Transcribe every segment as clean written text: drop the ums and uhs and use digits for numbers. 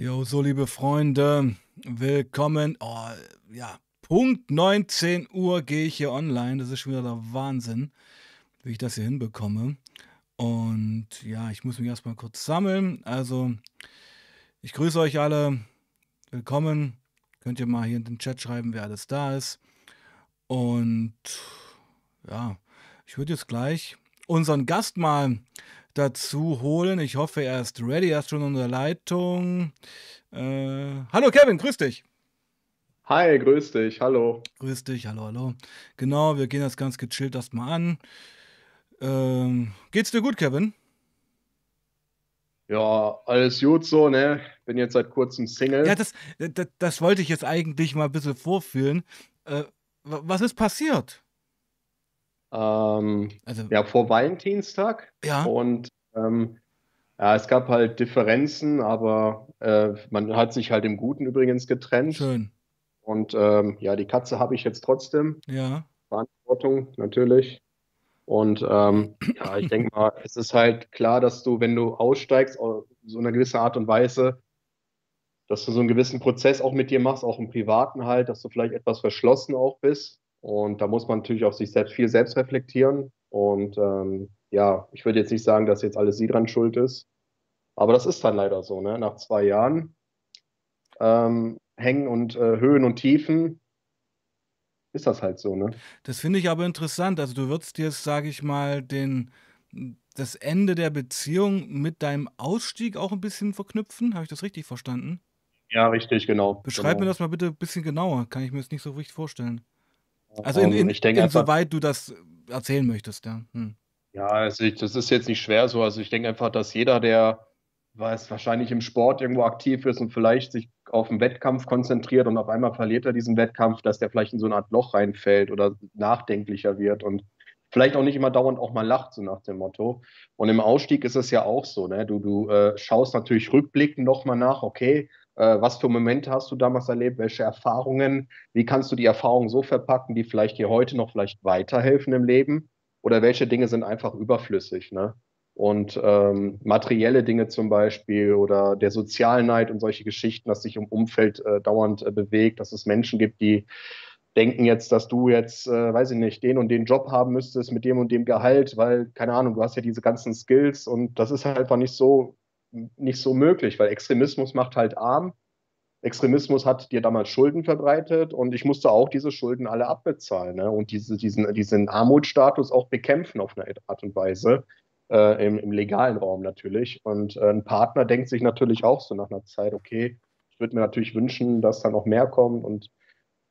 Jo, so liebe Freunde, willkommen. Oh, ja, Punkt 19 Uhr gehe ich hier online. Das ist schon wieder der Wahnsinn, wie ich das hier hinbekomme. Und ja, ich muss mich erstmal kurz sammeln. Also, ich grüße euch alle. Willkommen. Könnt ihr mal hier in den Chat schreiben, wer alles da ist. Und ja, ich würde jetzt gleich unseren Gast mal dazu holen. Ich hoffe, er ist ready. Er ist schon in der Leitung. Hallo Kevin, grüß dich. Hi, grüß dich, hallo. Grüß dich, hallo, hallo. Genau, wir gehen das ganz gechillt erstmal an. Geht's dir gut, Kevin? Ja, alles gut so, ne? Bin jetzt seit kurzem Single. Ja, das wollte ich jetzt eigentlich mal ein bisschen vorführen. Was ist passiert? Ja, vor Valentinstag. Ja. Und ja, es gab halt Differenzen, aber man hat sich halt im Guten übrigens getrennt. Schön. Und ja, die Katze habe ich jetzt trotzdem. Ja. Verantwortung, natürlich. Und ja, ich denke mal, es ist halt klar, dass du, wenn du aussteigst, so eine gewisse Art und Weise, dass du so einen gewissen Prozess auch mit dir machst, auch im Privaten halt, dass du vielleicht etwas verschlossen auch bist. Und da muss man natürlich auch sich selbst viel selbst reflektieren. Und ja, ich würde jetzt nicht sagen, dass jetzt alles sie dran schuld ist. Aber das ist dann leider so, ne? Nach 2 Jahren Hängen und Höhen und Tiefen. Ist das halt so, ne? Das finde ich aber interessant. Also du würdest jetzt, sage ich mal, das Ende der Beziehung mit deinem Ausstieg auch ein bisschen verknüpfen. Habe ich das richtig verstanden? Ja, richtig, genau. Beschreib mir das mal bitte ein bisschen genauer. Kann ich mir das nicht so richtig vorstellen. Also insoweit du das erzählen möchtest, ja. Hm. Ja, also das ist jetzt nicht schwer so. Also ich denke einfach, dass jeder, der wahrscheinlich im Sport irgendwo aktiv ist und vielleicht sich auf einen Wettkampf konzentriert und auf einmal verliert er diesen Wettkampf, dass der vielleicht in so eine Art Loch reinfällt oder nachdenklicher wird und vielleicht auch nicht immer dauernd auch mal lacht, so nach dem Motto. Und im Ausstieg ist es ja auch so, ne? Du schaust natürlich rückblickend nochmal nach, okay, was für Momente hast du damals erlebt, welche Erfahrungen, wie kannst du die Erfahrungen so verpacken, die vielleicht dir heute noch vielleicht weiterhelfen im Leben oder welche Dinge sind einfach überflüssig, ne? Und materielle Dinge zum Beispiel oder der Sozialneid und solche Geschichten, dass sich im Umfeld dauernd bewegt, dass es Menschen gibt, die denken jetzt, dass du jetzt, weiß ich nicht, den und den Job haben müsstest mit dem und dem Gehalt, weil, keine Ahnung, du hast ja diese ganzen Skills und das ist halt einfach nicht so möglich, weil Extremismus macht halt arm. Extremismus hat dir damals Schulden verbreitet und ich musste auch diese Schulden alle abbezahlen, ne? Und diesen Armutsstatus auch bekämpfen auf eine Art und Weise. Im legalen Raum natürlich. Und ein Partner denkt sich natürlich auch so nach einer Zeit, okay, ich würde mir natürlich wünschen, dass da noch mehr kommt. Und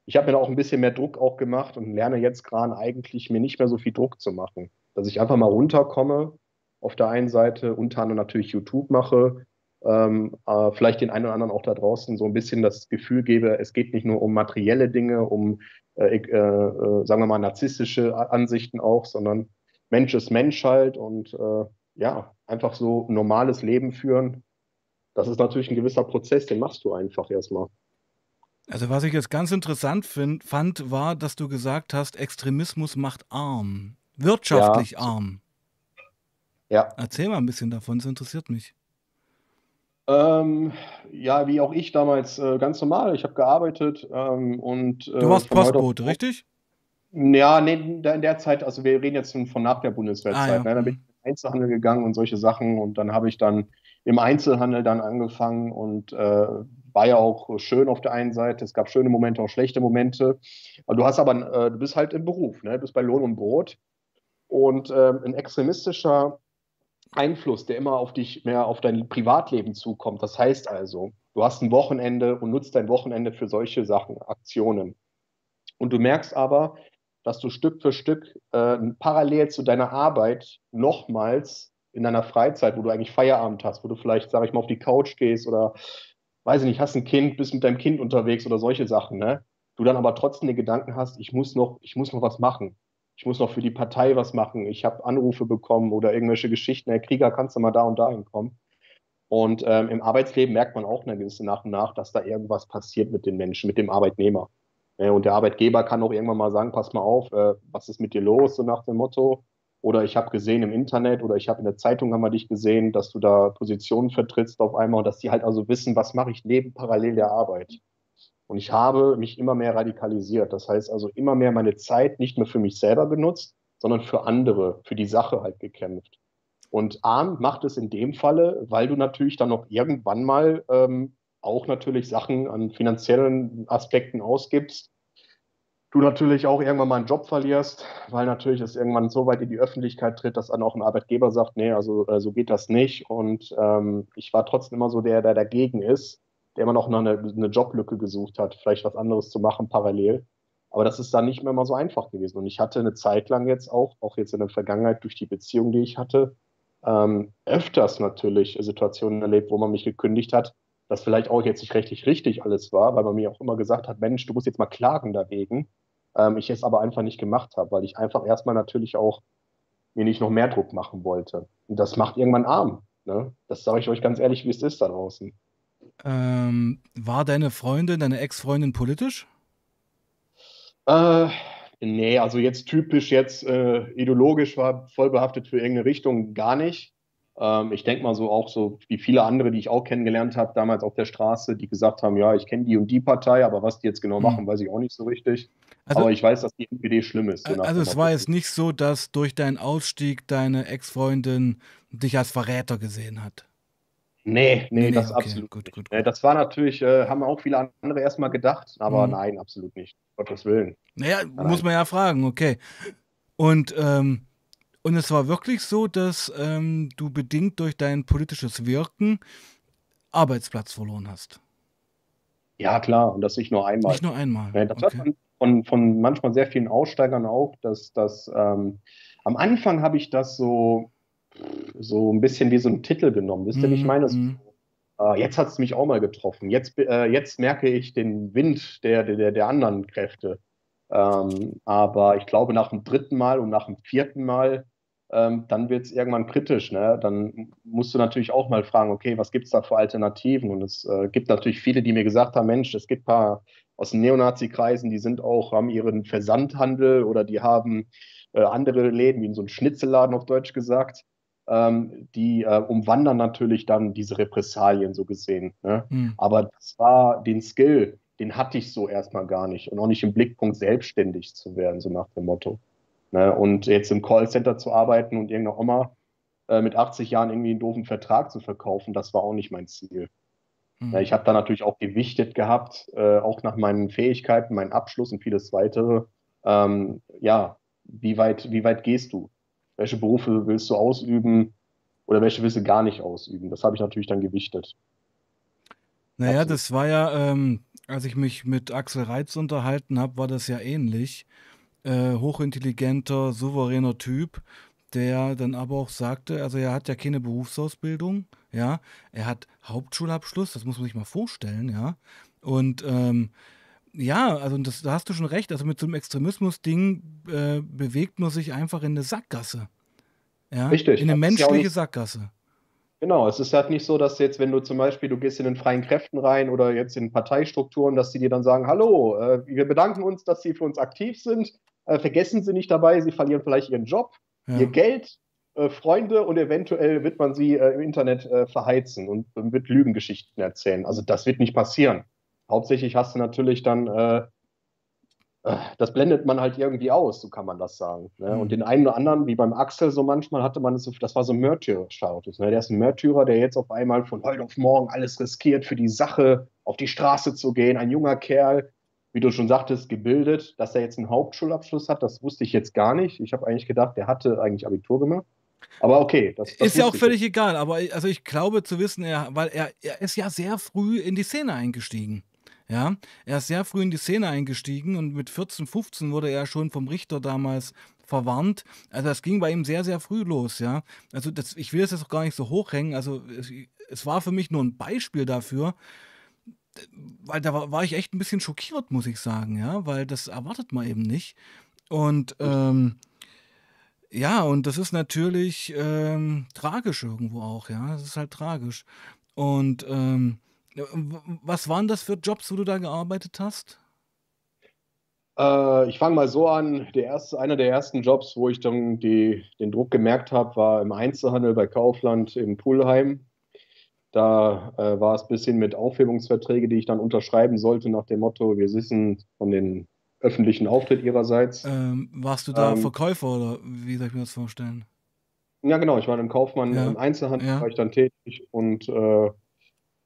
ich habe mir da auch ein bisschen mehr Druck auch gemacht und lerne jetzt gerade eigentlich, mir nicht mehr so viel Druck zu machen. Dass ich einfach mal runterkomme, auf der einen Seite, unter anderem natürlich YouTube mache, vielleicht den einen oder anderen auch da draußen so ein bisschen das Gefühl gebe, es geht nicht nur um materielle Dinge, um, sagen wir mal, narzisstische Ansichten auch, sondern Mensch ist Mensch halt und ja, einfach so ein normales Leben führen, das ist natürlich ein gewisser Prozess, den machst du einfach erstmal. Also was ich jetzt ganz interessant fand, war, dass du gesagt hast, Extremismus macht arm, wirtschaftlich ja. Arm. Ja. Erzähl mal ein bisschen davon, das interessiert mich. Ja, wie auch ich damals, ganz normal, ich habe gearbeitet und... Du warst Postbote, richtig? Ja, nee, in der Zeit, also wir reden jetzt von nach der Bundeswehrzeit, ja, okay. Ne? Dann bin ich in den Einzelhandel gegangen und solche Sachen und dann habe ich dann im Einzelhandel dann angefangen und war ja auch schön auf der einen Seite, es gab schöne Momente, auch schlechte Momente, aber du bist halt im Beruf, ne? Du bist bei Lohn und Brot und ein extremistischer Einfluss, der immer auf dich mehr auf dein Privatleben zukommt, das heißt also, du hast ein Wochenende und nutzt dein Wochenende für solche Sachen, Aktionen und du merkst aber, dass du Stück für Stück parallel zu deiner Arbeit nochmals in deiner Freizeit, wo du eigentlich Feierabend hast, wo du vielleicht, sag ich mal, auf die Couch gehst oder, weiß ich nicht, hast ein Kind, bist mit deinem Kind unterwegs oder solche Sachen, ne? Du dann aber trotzdem den Gedanken hast, ich muss noch was machen. Ich muss noch für die Partei was machen. Ich habe Anrufe bekommen oder irgendwelche Geschichten. Herr Krieger, kannst du mal da und da hinkommen? Und im Arbeitsleben merkt man auch eine gewisse nach und nach, dass da irgendwas passiert mit den Menschen, mit dem Arbeitnehmer. Und der Arbeitgeber kann auch irgendwann mal sagen, pass mal auf, was ist mit dir los, so nach dem Motto. oder ich habe gesehen im Internet oder ich habe in der Zeitung haben wir dich gesehen, dass du da Positionen vertrittst auf einmal und dass die halt also wissen, was mache ich neben parallel der Arbeit. Und ich habe mich immer mehr radikalisiert. Das heißt also immer mehr meine Zeit nicht mehr für mich selber genutzt, sondern für andere, für die Sache halt gekämpft. Und Arn macht es in dem Falle, weil du natürlich dann noch irgendwann mal auch natürlich Sachen an finanziellen Aspekten ausgibst. Du natürlich auch irgendwann mal einen Job verlierst, weil natürlich es irgendwann so weit in die Öffentlichkeit tritt, dass dann auch ein Arbeitgeber sagt, nee, also so geht das nicht. Und ich war trotzdem immer so der, der dagegen ist, der immer noch eine Joblücke gesucht hat, vielleicht was anderes zu machen parallel. Aber das ist dann nicht mehr mal so einfach gewesen. Und ich hatte eine Zeit lang jetzt auch jetzt in der Vergangenheit durch die Beziehung, die ich hatte, öfters natürlich Situationen erlebt, wo man mich gekündigt hat, dass vielleicht auch jetzt nicht rechtlich richtig alles war, weil man mir auch immer gesagt hat, Mensch, du musst jetzt mal klagen dagegen. Ich es aber einfach nicht gemacht habe, weil ich einfach erstmal natürlich auch mir nicht noch mehr Druck machen wollte. Und das macht irgendwann arm. Ne? Das sage ich euch ganz ehrlich, wie es ist da draußen. War deine Ex-Freundin politisch? Nee, also jetzt typisch, ideologisch war voll behaftet für irgendeine Richtung gar nicht. Ich denke mal so auch so wie viele andere, die ich auch kennengelernt habe, damals auf der Straße, die gesagt haben, ja, ich kenne die und die Partei, aber was die jetzt genau machen, weiß ich auch nicht so richtig. Also, aber ich weiß, dass die NPD schlimm ist. Also es war jetzt nicht so, dass durch deinen Ausstieg deine Ex-Freundin dich als Verräter gesehen hat? Nee, das okay, absolut gut. Nicht. Das war natürlich, haben auch viele andere erstmal gedacht, aber nein, absolut nicht, Gottes Willen. Naja, muss man ja fragen, okay. Und es war wirklich so, dass du bedingt durch dein politisches Wirken Arbeitsplatz verloren hast. Ja, klar. Und das nicht nur einmal. Nicht nur einmal. Ja, das hört man von manchmal sehr vielen Aussteigern auch, dass das am Anfang habe ich das so ein bisschen wie so einen Titel genommen. Wisst ihr, wie ich meine? Jetzt hat es mich auch mal getroffen. Jetzt merke ich den Wind der anderen Kräfte. Aber ich glaube, nach dem dritten Mal und nach dem vierten Mal dann wird es irgendwann kritisch, ne? Dann musst du natürlich auch mal fragen, okay, was gibt es da für Alternativen? Und es gibt natürlich viele, die mir gesagt haben, Mensch, es gibt ein paar aus den Neonazi-Kreisen, die haben ihren Versandhandel oder die haben andere Läden, wie in so einem Schnitzelladen auf Deutsch gesagt, die umwandern natürlich dann diese Repressalien so gesehen. Ne? Aber das war den Skill, den hatte ich so erstmal gar nicht und auch nicht im Blickpunkt, selbstständig zu werden, so nach dem Motto. Ne, und jetzt im Callcenter zu arbeiten und irgendeiner Oma mit 80 Jahren irgendwie einen doofen Vertrag zu verkaufen, das war auch nicht mein Ziel. Ne, ich habe da natürlich auch gewichtet gehabt, auch nach meinen Fähigkeiten, meinen Abschluss und vieles weitere. Wie weit gehst du? Welche Berufe willst du ausüben oder welche willst du gar nicht ausüben? Das habe ich natürlich dann gewichtet. Naja, absolut. Das war ja, als ich mich mit Axel Reitz unterhalten habe, war das ja ähnlich. Hochintelligenter, souveräner Typ, der dann aber auch sagte, also er hat ja keine Berufsausbildung, ja, er hat Hauptschulabschluss, das muss man sich mal vorstellen, ja. Und also da hast du schon recht, also mit so einem Extremismus-Ding bewegt man sich einfach in eine Sackgasse. Ja? Richtig. In eine menschliche Sackgasse. Genau, es ist halt nicht so, dass jetzt, wenn du zum Beispiel, du gehst in den freien Kräften rein oder jetzt in Parteistrukturen, dass die dir dann sagen, hallo, wir bedanken uns, dass Sie für uns aktiv sind, vergessen Sie nicht dabei, Sie verlieren vielleicht Ihren Job, Ihr Geld, Freunde und eventuell wird man Sie im Internet verheizen und wird Lügengeschichten erzählen. Also das wird nicht passieren. Hauptsächlich hast du natürlich dann, das blendet man halt irgendwie aus, so kann man das sagen. Ne? Und den einen oder anderen, wie beim Axel so manchmal, hatte man so, das war so ein Märtyrer-Status. Ne? Der ist ein Märtyrer, der jetzt auf einmal von heute auf morgen alles riskiert, für die Sache auf die Straße zu gehen. Ein junger Kerl, wie du schon sagtest, gebildet, dass er jetzt einen Hauptschulabschluss hat, das wusste ich jetzt gar nicht. Ich habe eigentlich gedacht, der hatte eigentlich Abitur gemacht. Aber okay. Das ist ja auch völlig egal. Aber also ich glaube zu wissen, weil er ist ja sehr früh in die Szene eingestiegen. Ja, er ist sehr früh in die Szene eingestiegen und mit 14, 15 wurde er schon vom Richter damals verwarnt. Also das ging bei ihm sehr, sehr früh los, ja. Also ich will das jetzt auch gar nicht so hochhängen. Also es war für mich nur ein Beispiel dafür, weil da war ich echt ein bisschen schockiert, muss ich sagen, ja, weil das erwartet man eben nicht. Und und das ist natürlich tragisch irgendwo auch, ja. Das ist halt tragisch. Und was waren das für Jobs, wo du da gearbeitet hast? Ich fange mal so an, einer der ersten Jobs, wo ich dann den Druck gemerkt habe, war im Einzelhandel bei Kaufland im Pulheim. Da war es ein bisschen mit Aufhebungsverträgen, die ich dann unterschreiben sollte, nach dem Motto, wir wissen von den öffentlichen Auftritt ihrerseits. Warst du da Verkäufer oder wie soll ich mir das vorstellen? Ja genau, ich war dann Kaufmann, ja. Im Einzelhandel, ja. War ich dann tätig und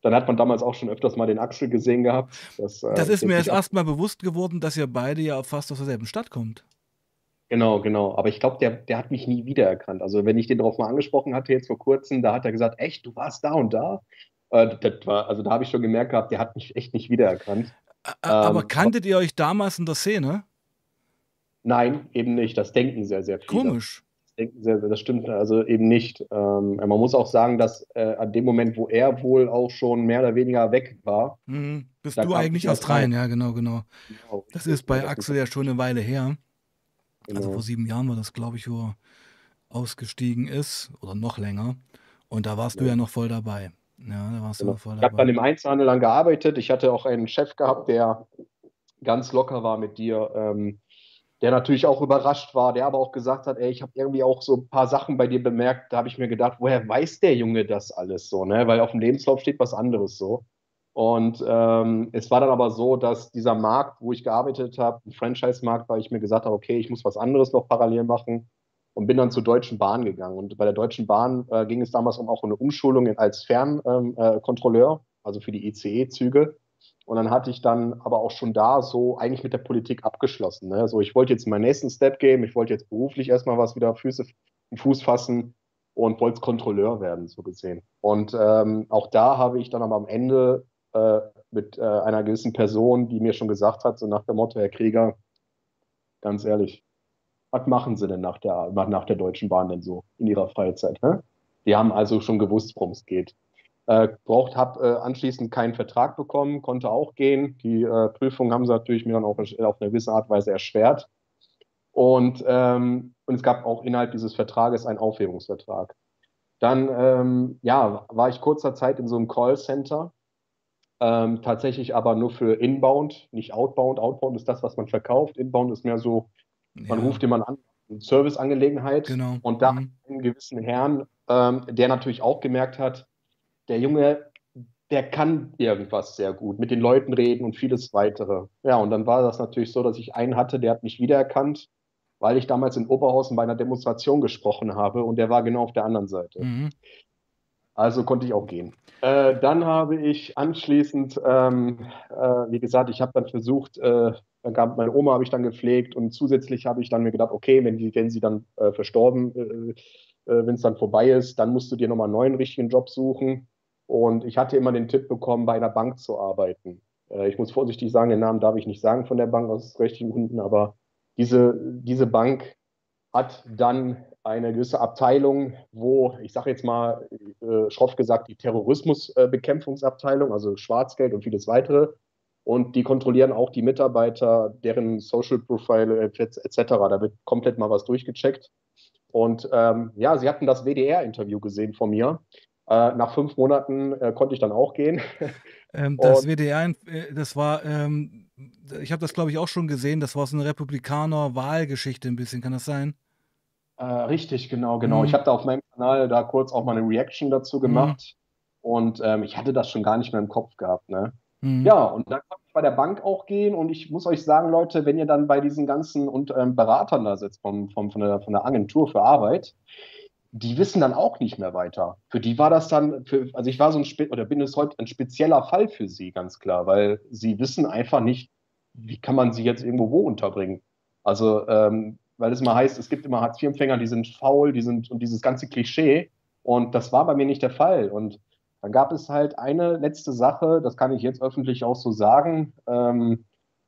dann hat man damals auch schon öfters mal den Axel gesehen gehabt. Das ist mir jetzt erstmal bewusst geworden, dass ihr beide ja fast aus derselben Stadt kommt. Genau. Aber ich glaube, der hat mich nie wiedererkannt. Also wenn ich den darauf mal angesprochen hatte, jetzt vor kurzem, da hat er gesagt, echt, du warst da und da? Also da habe ich schon gemerkt gehabt, der hat mich echt nicht wiedererkannt. Aber kanntet ihr euch damals in der Szene? Nein, eben nicht. Das denken sehr, sehr viele. Komisch. Das stimmt also eben nicht. Man muss auch sagen, dass an dem Moment, wo er wohl auch schon mehr oder weniger weg war. Mhm. Bist du eigentlich erst rein, ja, genau. Das ist bei Axel ja schon eine Weile her. Genau. Also vor 7 Jahren war das, glaube ich, wo er ausgestiegen ist oder noch länger. Und da warst du ja noch voll dabei. Ja, da warst du noch voll dabei. Ich habe dann im Einzelhandel dann gearbeitet. Ich hatte auch einen Chef gehabt, der ganz locker war mit dir. Der natürlich auch überrascht war, der aber auch gesagt hat, ey, ich habe irgendwie auch so ein paar Sachen bei dir bemerkt, da habe ich mir gedacht, woher weiß der Junge das alles so, ne? Weil auf dem Lebenslauf steht was anderes so. Und es war dann aber so, dass dieser Markt, wo ich gearbeitet habe, ein Franchise-Markt, weil ich mir gesagt habe, okay, ich muss was anderes noch parallel machen und bin dann zur Deutschen Bahn gegangen. Und bei der Deutschen Bahn ging es damals auch um eine Umschulung als Fernkontrolleur, also für die ICE-Züge. Und dann hatte ich dann aber auch schon da so eigentlich mit der Politik abgeschlossen. Ne? So, ich wollte jetzt meinen nächsten Step gehen, ich wollte jetzt beruflich erstmal was wieder Fuß fassen und wollte Kontrolleur werden, so gesehen. Und auch da habe ich dann aber am Ende mit einer gewissen Person, die mir schon gesagt hat, so nach dem Motto, Herr Krieger, ganz ehrlich, was machen Sie denn nach der Deutschen Bahn denn so in Ihrer Freizeit? Hä? Die haben also schon gewusst, worum es geht. Habe anschließend keinen Vertrag bekommen, konnte auch gehen. Die Prüfung haben sie natürlich mir dann auch auf eine gewisse Art und Weise erschwert. Und es gab auch innerhalb dieses Vertrages einen Aufhebungsvertrag. Dann war ich kurzer Zeit in so einem Callcenter, tatsächlich aber nur für Inbound, nicht Outbound. Outbound ist das, was man verkauft. Inbound ist mehr so, man ruft jemanden an, eine Serviceangelegenheit. Genau. Und da einen gewissen Herrn, der natürlich auch gemerkt hat, der Junge, der kann irgendwas sehr gut, mit den Leuten reden und vieles weitere. Ja, und dann war das natürlich so, dass ich einen hatte, der hat mich wiedererkannt, weil ich damals in Oberhausen bei einer Demonstration gesprochen habe und der war genau auf der anderen Seite. Mhm. Also konnte ich auch gehen. Dann habe ich anschließend, wie gesagt, ich habe dann versucht, meine Oma habe ich dann gepflegt und zusätzlich habe ich dann mir gedacht, okay, wenn sie dann verstorben, wenn es dann vorbei ist, dann musst du dir nochmal einen neuen richtigen Job suchen. Und ich hatte immer den Tipp bekommen, bei einer Bank zu arbeiten. Ich muss vorsichtig sagen, den Namen darf ich nicht sagen von der Bank aus rechtlichen Gründen, aber diese Bank hat dann eine gewisse Abteilung, wo, ich sage jetzt mal schroff gesagt, die Terrorismusbekämpfungsabteilung, also Schwarzgeld und vieles weitere. Und die kontrollieren auch die Mitarbeiter, deren Social Profile etc. Da wird komplett mal was durchgecheckt. Und sie hatten das WDR-Interview gesehen von mir. Nach 5 Monaten konnte ich dann auch gehen. Das WDR, das war, ich habe das glaube ich auch schon gesehen, das war so eine Republikaner-Wahlgeschichte ein bisschen, kann das sein? Richtig, genau. Mhm. Ich habe da auf meinem Kanal da kurz auch mal eine Reaction dazu gemacht und ich hatte das schon gar nicht mehr im Kopf gehabt, ne? Mhm. Ja, und dann konnte ich bei der Bank auch gehen und ich muss euch sagen, Leute, wenn ihr dann bei diesen ganzen Beratern da sitzt von der Agentur für Arbeit, die wissen dann auch nicht mehr weiter. Für die war das dann, ich war so oder bin es heute ein spezieller Fall für sie, ganz klar, weil sie wissen einfach nicht, wie kann man sie jetzt irgendwo wo unterbringen. Also, weil es immer heißt, es gibt immer Hartz-IV-Empfänger, die sind faul, und dieses ganze Klischee. Und das war bei mir nicht der Fall. Und dann gab es halt eine letzte Sache, das kann ich jetzt öffentlich auch so sagen,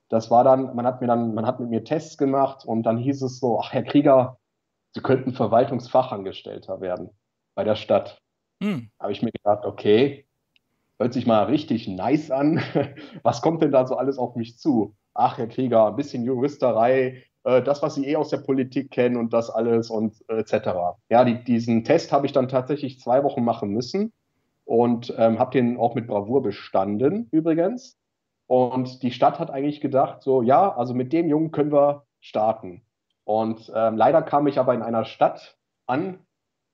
das war dann, man hat mit mir Tests gemacht und dann hieß es so, ach Herr Krieger, Sie könnten Verwaltungsfachangestellter werden bei der Stadt. Habe ich mir gedacht, okay, hört sich mal richtig nice an. Was kommt denn da so alles auf mich zu? Ach, Herr Krieger, ein bisschen Juristerei, das, was Sie aus der Politik kennen und das alles und etc. Ja, diesen Test habe ich dann tatsächlich 2 Wochen machen müssen und habe den auch mit Bravour bestanden übrigens. Und die Stadt hat eigentlich gedacht, so, ja, also mit dem Jungen können wir starten. Und leider kam ich aber in einer Stadt an,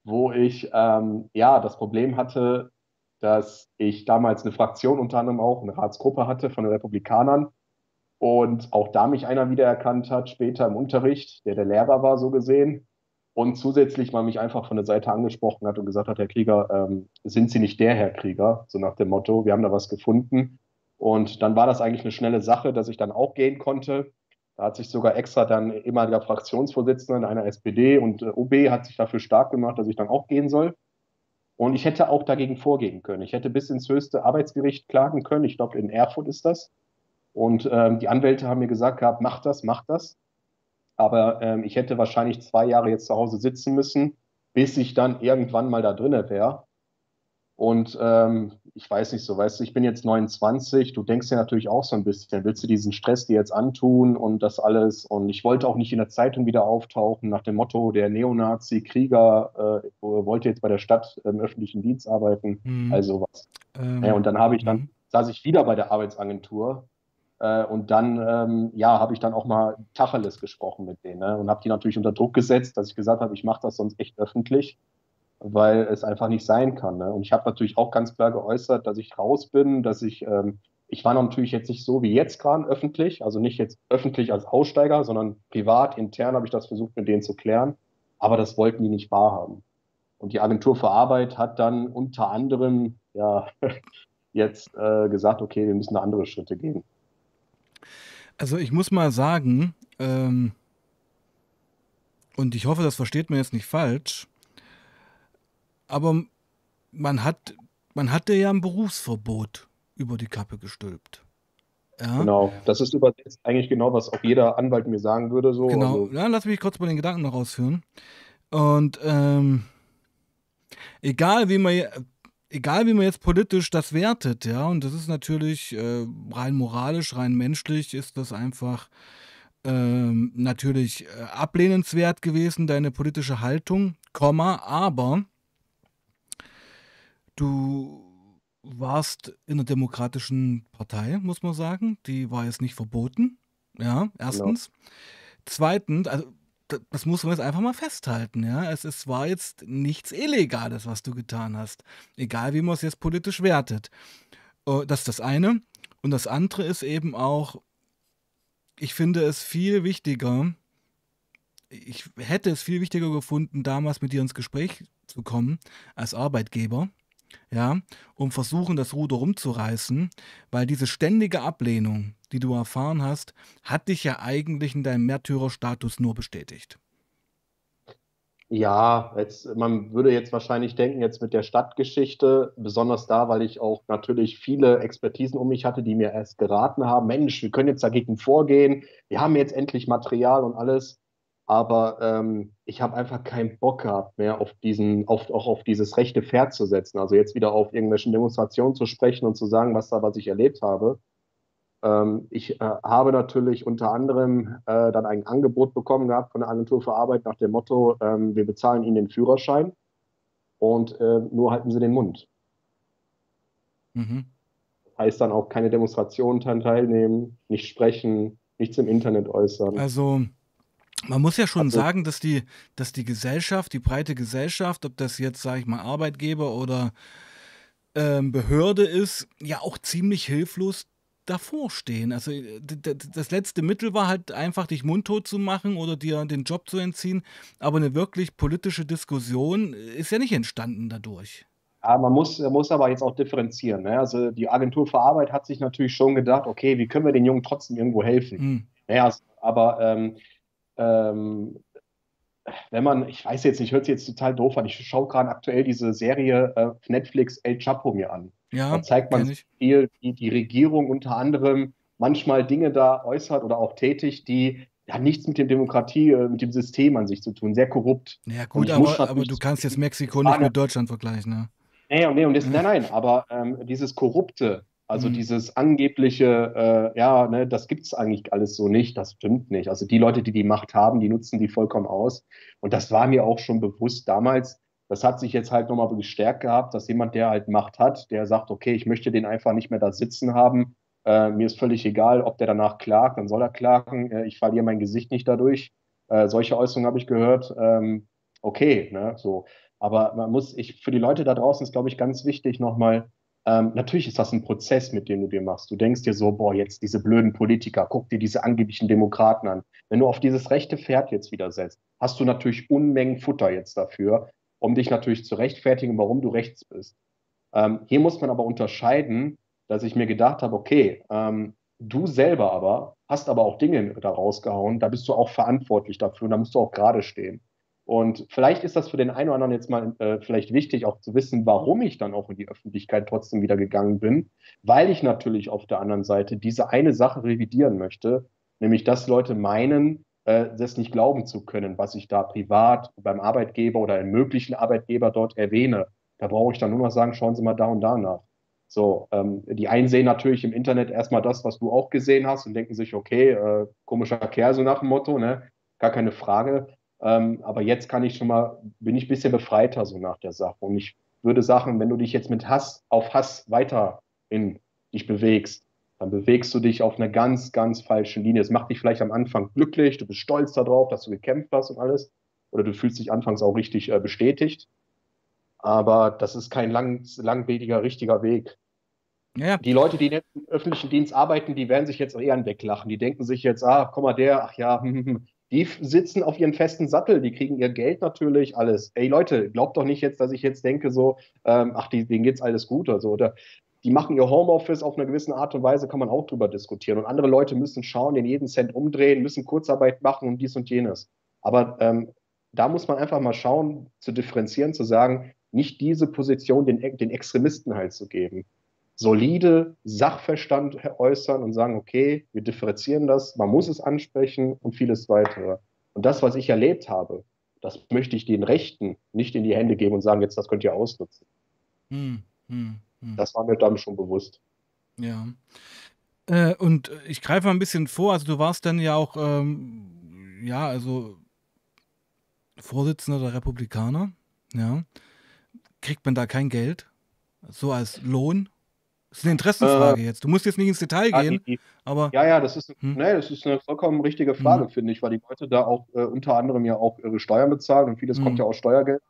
wo ich das Problem hatte, dass ich damals eine Fraktion, unter anderem auch eine Ratsgruppe hatte von den Republikanern. Und auch da mich einer wiedererkannt hat, später im Unterricht, der Lehrer war, so gesehen. Und zusätzlich mal mich einfach von der Seite angesprochen hat und gesagt hat, Herr Krieger, sind Sie nicht der Herr Krieger? So nach dem Motto, wir haben da was gefunden. Und dann war das eigentlich eine schnelle Sache, dass ich dann auch gehen konnte. Da hat sich sogar extra dann ehemaliger Fraktionsvorsitzender in einer SPD und OB hat sich dafür stark gemacht, dass ich dann auch gehen soll. Und ich hätte auch dagegen vorgehen können. Ich hätte bis ins höchste Arbeitsgericht klagen können. Ich glaube, in Erfurt ist das. Und die Anwälte haben mir gesagt gehabt, mach das, mach das. Aber ich hätte wahrscheinlich 2 Jahre jetzt zu Hause sitzen müssen, bis ich dann irgendwann mal da drinne wäre. Und ich weiß nicht so, weißt du, ich bin jetzt 29, du denkst ja natürlich auch so ein bisschen, willst du diesen Stress dir jetzt antun und das alles? Und ich wollte auch nicht in der Zeitung wieder auftauchen, nach dem Motto, der Neonazi-Krieger wollte jetzt bei der Stadt im öffentlichen Dienst arbeiten, also was. Und dann saß ich wieder bei der Arbeitsagentur und dann, habe ich dann auch mal Tacheles gesprochen mit denen, ne? Und habe die natürlich unter Druck gesetzt, dass ich gesagt habe, ich mache das sonst echt öffentlich, weil es einfach nicht sein kann. Ne? Und ich habe natürlich auch ganz klar geäußert, dass ich raus bin, dass ich war natürlich jetzt nicht so wie jetzt gerade öffentlich, also nicht jetzt öffentlich als Aussteiger, sondern privat, intern habe ich das versucht, mit denen zu klären, aber das wollten die nicht wahrhaben. Und die Agentur für Arbeit hat dann unter anderem jetzt gesagt, okay, wir müssen da andere Schritte gehen. Also ich muss mal sagen, und ich hoffe, das versteht man jetzt nicht falsch, aber man hatte ja ein Berufsverbot über die Kappe gestülpt. Ja? Genau, das ist übersetzt eigentlich genau, was auch jeder Anwalt mir sagen würde. So. Genau, also, lass mich kurz bei den Gedanken noch ausführen. Und egal wie man jetzt politisch das wertet, ja, und das ist natürlich rein moralisch, rein menschlich, ist das einfach natürlich ablehnenswert gewesen, deine politische Haltung, aber du warst in einer demokratischen Partei, muss man sagen. Die war jetzt nicht verboten. Ja, erstens. Genau. Zweitens, also das muss man jetzt einfach mal festhalten. Ja, es war jetzt nichts Illegales, was du getan hast. Egal, wie man es jetzt politisch wertet. Das ist das eine. Und das andere ist eben auch, ich finde es viel wichtiger, ich hätte es viel wichtiger gefunden, damals mit dir ins Gespräch zu kommen, als Arbeitgeber, ja, um versuchen, das Ruder rumzureißen, weil diese ständige Ablehnung, die du erfahren hast, hat dich ja eigentlich in deinem Märtyrerstatus nur bestätigt. Ja, man würde jetzt wahrscheinlich denken, jetzt mit der Stadtgeschichte, besonders da, weil ich auch natürlich viele Expertisen um mich hatte, die mir erst geraten haben, Mensch, wir können jetzt dagegen vorgehen, wir haben jetzt endlich Material und alles. Aber ich habe einfach keinen Bock gehabt mehr, auf dieses rechte Pferd zu setzen. Also jetzt wieder auf irgendwelchen Demonstrationen zu sprechen und zu sagen, was ich erlebt habe. Ich habe natürlich unter anderem dann ein Angebot bekommen gehabt von der Agentur für Arbeit nach dem Motto, wir bezahlen Ihnen den Führerschein und nur halten Sie den Mund. Mhm. Heißt dann auch keine Demonstrationen teilnehmen, nicht sprechen, nichts im Internet äußern. Also man muss ja schon sagen, dass die Gesellschaft, die breite Gesellschaft, ob das jetzt, sage ich mal, Arbeitgeber oder Behörde ist, ja auch ziemlich hilflos davor stehen. Also das letzte Mittel war halt einfach, dich mundtot zu machen oder dir den Job zu entziehen. Aber eine wirklich politische Diskussion ist ja nicht entstanden dadurch. Ja, man muss aber jetzt auch differenzieren. Ne? Also die Agentur für Arbeit hat sich natürlich schon gedacht, okay, wie können wir den Jungen trotzdem irgendwo helfen? Mhm. Naja, aber wenn man, ich weiß jetzt nicht, hört sich jetzt total doof an, ich schaue gerade aktuell diese Serie Netflix El Chapo mir an. Ja, da zeigt man viel, wie die Regierung unter anderem manchmal Dinge da äußert oder auch tätigt, die ja nichts mit dem Demokratie, mit dem System an sich zu tun, sehr korrupt. Ja gut, aber du kannst jetzt Mexiko nicht mit Deutschland vergleichen. Ne? Aber dieses Korrupte, also dieses angebliche, das gibt es eigentlich alles so nicht, das stimmt nicht. Also die Leute, die die Macht haben, die nutzen die vollkommen aus. Und das war mir auch schon bewusst damals. Das hat sich jetzt halt nochmal gestärkt gehabt, dass jemand, der halt Macht hat, der sagt, okay, ich möchte den einfach nicht mehr da sitzen haben, Mir ist völlig egal, ob der danach klagt, dann soll er klagen. Ich verliere mein Gesicht nicht dadurch. Solche Äußerungen habe ich gehört. Okay, ne, so. Aber man muss, für die Leute da draußen ist, glaube ich, ganz wichtig nochmal, natürlich ist das ein Prozess, mit dem du dir machst. Du denkst dir so, boah, jetzt diese blöden Politiker, guck dir diese angeblichen Demokraten an. Wenn du auf dieses rechte Pferd jetzt wieder setzt, hast du natürlich Unmengen Futter jetzt dafür, um dich natürlich zu rechtfertigen, warum du rechts bist. Hier muss man aber unterscheiden, dass ich mir gedacht habe, okay, du selber aber hast aber auch Dinge da rausgehauen, da bist du auch verantwortlich dafür und da musst du auch gerade stehen. Und vielleicht ist das für den einen oder anderen jetzt mal vielleicht wichtig, auch zu wissen, warum ich dann auch in die Öffentlichkeit trotzdem wieder gegangen bin, weil ich natürlich auf der anderen Seite diese eine Sache revidieren möchte, nämlich dass Leute meinen, das nicht glauben zu können, was ich da privat beim Arbeitgeber oder einem möglichen Arbeitgeber dort erwähne. Da brauche ich dann nur noch sagen, schauen Sie mal da und da nach. So, die einen sehen natürlich im Internet erstmal das, was du auch gesehen hast und denken sich, okay, komischer Kerl, so nach dem Motto, ne? Gar keine Frage. Aber jetzt kann ich schon mal, bin ich ein bisschen befreiter so nach der Sache. Und ich würde sagen, wenn du dich jetzt mit Hass auf Hass weiter in dich bewegst, dann bewegst du dich auf einer ganz, ganz falschen Linie. Es macht dich vielleicht am Anfang glücklich, du bist stolz darauf, dass du gekämpft hast und alles. Oder du fühlst dich anfangs auch richtig bestätigt. Aber das ist kein langweiliger, richtiger Weg. Ja. Die Leute, die jetzt im öffentlichen Dienst arbeiten, die werden sich jetzt eher an weglachen. Die denken sich jetzt, ah, guck mal der, ach ja, Die sitzen auf ihrem festen Sattel, die kriegen ihr Geld natürlich, alles. Ey Leute, glaubt doch nicht jetzt, dass ich jetzt denke so, ach, denen geht's alles gut oder so. Oder die machen ihr Homeoffice auf eine gewisse Art und Weise, kann man auch drüber diskutieren. Und andere Leute müssen schauen, den jeden Cent umdrehen, müssen Kurzarbeit machen und dies und jenes. Aber da muss man einfach mal schauen, zu differenzieren, zu sagen, nicht diese Position den Extremisten halt zu geben. Solide Sachverstand äußern und sagen, okay, wir differenzieren das, man muss es ansprechen und vieles weitere. Und das, was ich erlebt habe, das möchte ich den Rechten nicht in die Hände geben und sagen, jetzt, das könnt ihr ausnutzen. Das war mir dann schon bewusst. Ja. Und ich greife mal ein bisschen vor, also du warst dann ja auch, Vorsitzender der Republikaner, ja. Kriegt man da kein Geld? So als Lohn? Das ist eine Interessenfrage jetzt. Du musst jetzt nicht ins Detail gehen. Aber ja, das ist eine vollkommen richtige Frage, finde ich, weil die Leute da auch unter anderem ja auch ihre Steuern bezahlen und vieles kommt ja aus Steuergeld,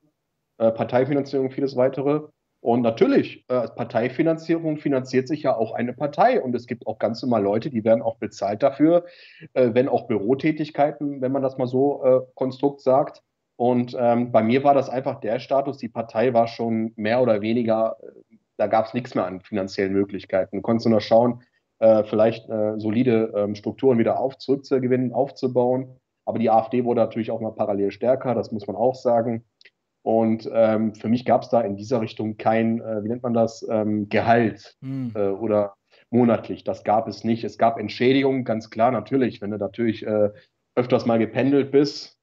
Parteifinanzierung, vieles weitere. Und natürlich, Parteifinanzierung finanziert sich ja auch eine Partei und es gibt auch ganz normal Leute, die werden auch bezahlt dafür, wenn auch Bürotätigkeiten, wenn man das mal so konstrukt sagt. Und bei mir war das einfach der Status, die Partei war schon mehr oder weniger... Da gab es nichts mehr an finanziellen Möglichkeiten. Du konntest nur noch schauen, vielleicht solide Strukturen wieder zurückzugewinnen, aufzubauen. Aber die AfD wurde natürlich auch mal parallel stärker, das muss man auch sagen. Und für mich gab es da in dieser Richtung kein, Gehalt oder monatlich. Das gab es nicht. Es gab Entschädigungen, ganz klar, natürlich. Wenn du natürlich öfters mal gependelt bist,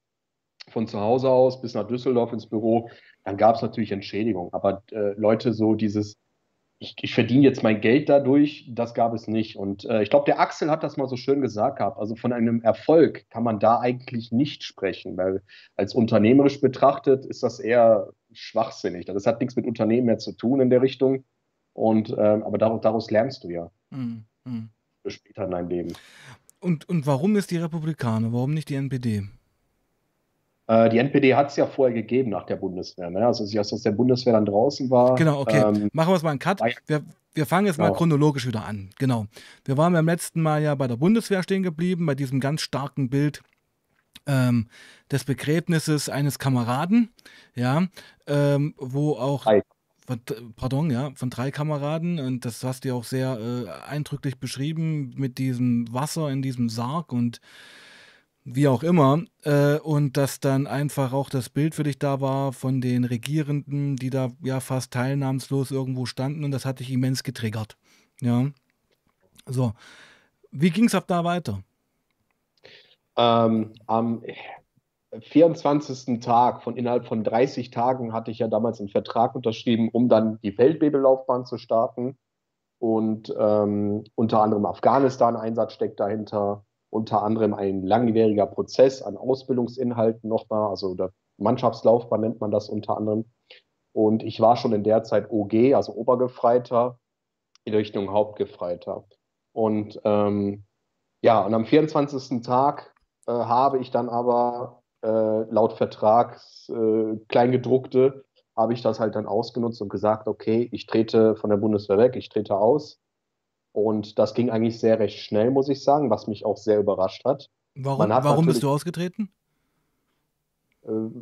von zu Hause aus bis nach Düsseldorf ins Büro, dann gab es natürlich Entschädigung. Aber Leute, so dieses, ich verdiene jetzt mein Geld dadurch, das gab es nicht. Und ich glaube, der Axel hat das mal so schön gesagt gehabt. Also von einem Erfolg kann man da eigentlich nicht sprechen, weil als unternehmerisch betrachtet ist das eher schwachsinnig. Das hat nichts mit Unternehmen mehr zu tun in der Richtung. Und aber daraus lernst du ja für später in deinem Leben. Und warum ist die Republikaner? Warum nicht die NPD? Die NPD hat es ja vorher gegeben nach der Bundeswehr, ne? Also als der Bundeswehr dann draußen war. Genau, okay. Machen wir jetzt mal einen Cut. Wir fangen jetzt mal chronologisch wieder an. Genau. Wir waren beim letzten Mal ja bei der Bundeswehr stehen geblieben, bei diesem ganz starken Bild des Begräbnisses eines Kameraden, ja, wo auch... von 3 Kameraden, und das hast du ja auch sehr eindrücklich beschrieben mit diesem Wasser in diesem Sarg und wie auch immer, und dass dann einfach auch das Bild für dich da war von den Regierenden, die da ja fast teilnahmslos irgendwo standen, und das hat dich immens getriggert. Ja. So, wie ging es ab da weiter? Am 24. Tag innerhalb von 30 Tagen hatte ich ja damals einen Vertrag unterschrieben, um dann die Feldwebelaufbahn zu starten, und unter anderem Afghanistan-Einsatz steckt dahinter. Unter anderem ein langwieriger Prozess an Ausbildungsinhalten nochmal, also der Mannschaftslaufbahn nennt man das unter anderem. Und ich war schon in der Zeit OG, also Obergefreiter, in Richtung Hauptgefreiter. Und ja, und am 24. Tag habe ich dann aber laut Vertrags Kleingedruckte, habe ich das halt dann ausgenutzt und gesagt, okay, ich trete von der Bundeswehr weg, ich trete aus. Und das ging eigentlich sehr recht schnell, muss ich sagen, was mich auch sehr überrascht hat. Warum bist du ausgetreten?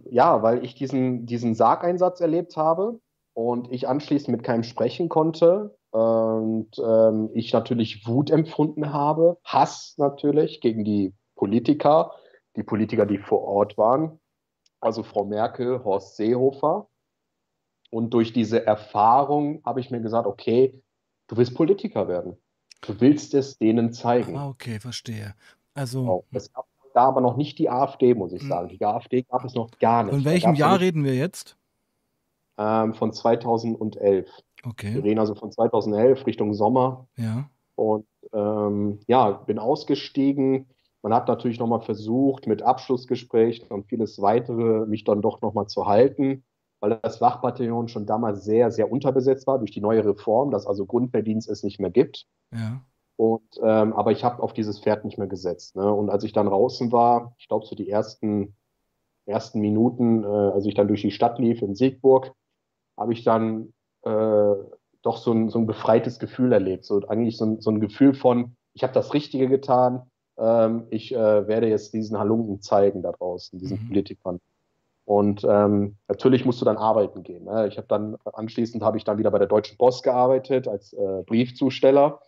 Ja, weil ich diesen Sargeinsatz erlebt habe und ich anschließend mit keinem sprechen konnte und ich natürlich Wut empfunden habe, Hass natürlich gegen die Politiker, die vor Ort waren, also Frau Merkel, Horst Seehofer. Und durch diese Erfahrung habe ich mir gesagt, okay, du willst Politiker werden. Du willst es denen zeigen. Ah, okay, verstehe. Also, es gab da aber noch nicht die AfD, muss ich sagen. Die AfD gab es noch gar nicht. Von welchem Jahr reden wir jetzt? Von 2011. Okay. Wir reden also von 2011 Richtung Sommer. Ja. Und ja, bin ausgestiegen. Man hat natürlich nochmal versucht, mit Abschlussgesprächen und vieles weitere mich dann doch nochmal zu halten, weil das Wachbataillon schon damals sehr, sehr unterbesetzt war durch die neue Reform, dass also Grundwehrdienst es nicht mehr gibt. Ja. Und, aber ich habe auf dieses Pferd nicht mehr gesetzt. Ne? Und als ich dann draußen war, ich glaube so die ersten Minuten, als ich dann durch die Stadt lief in Siegburg, habe ich dann doch so ein befreites Gefühl erlebt. So, eigentlich so ein Gefühl von, ich habe das Richtige getan, ich werde jetzt diesen Halunken zeigen da draußen, diesen Politikern. Und natürlich musst du dann arbeiten gehen. Ne? Ich habe dann anschließend wieder bei der Deutschen Post gearbeitet als Briefzusteller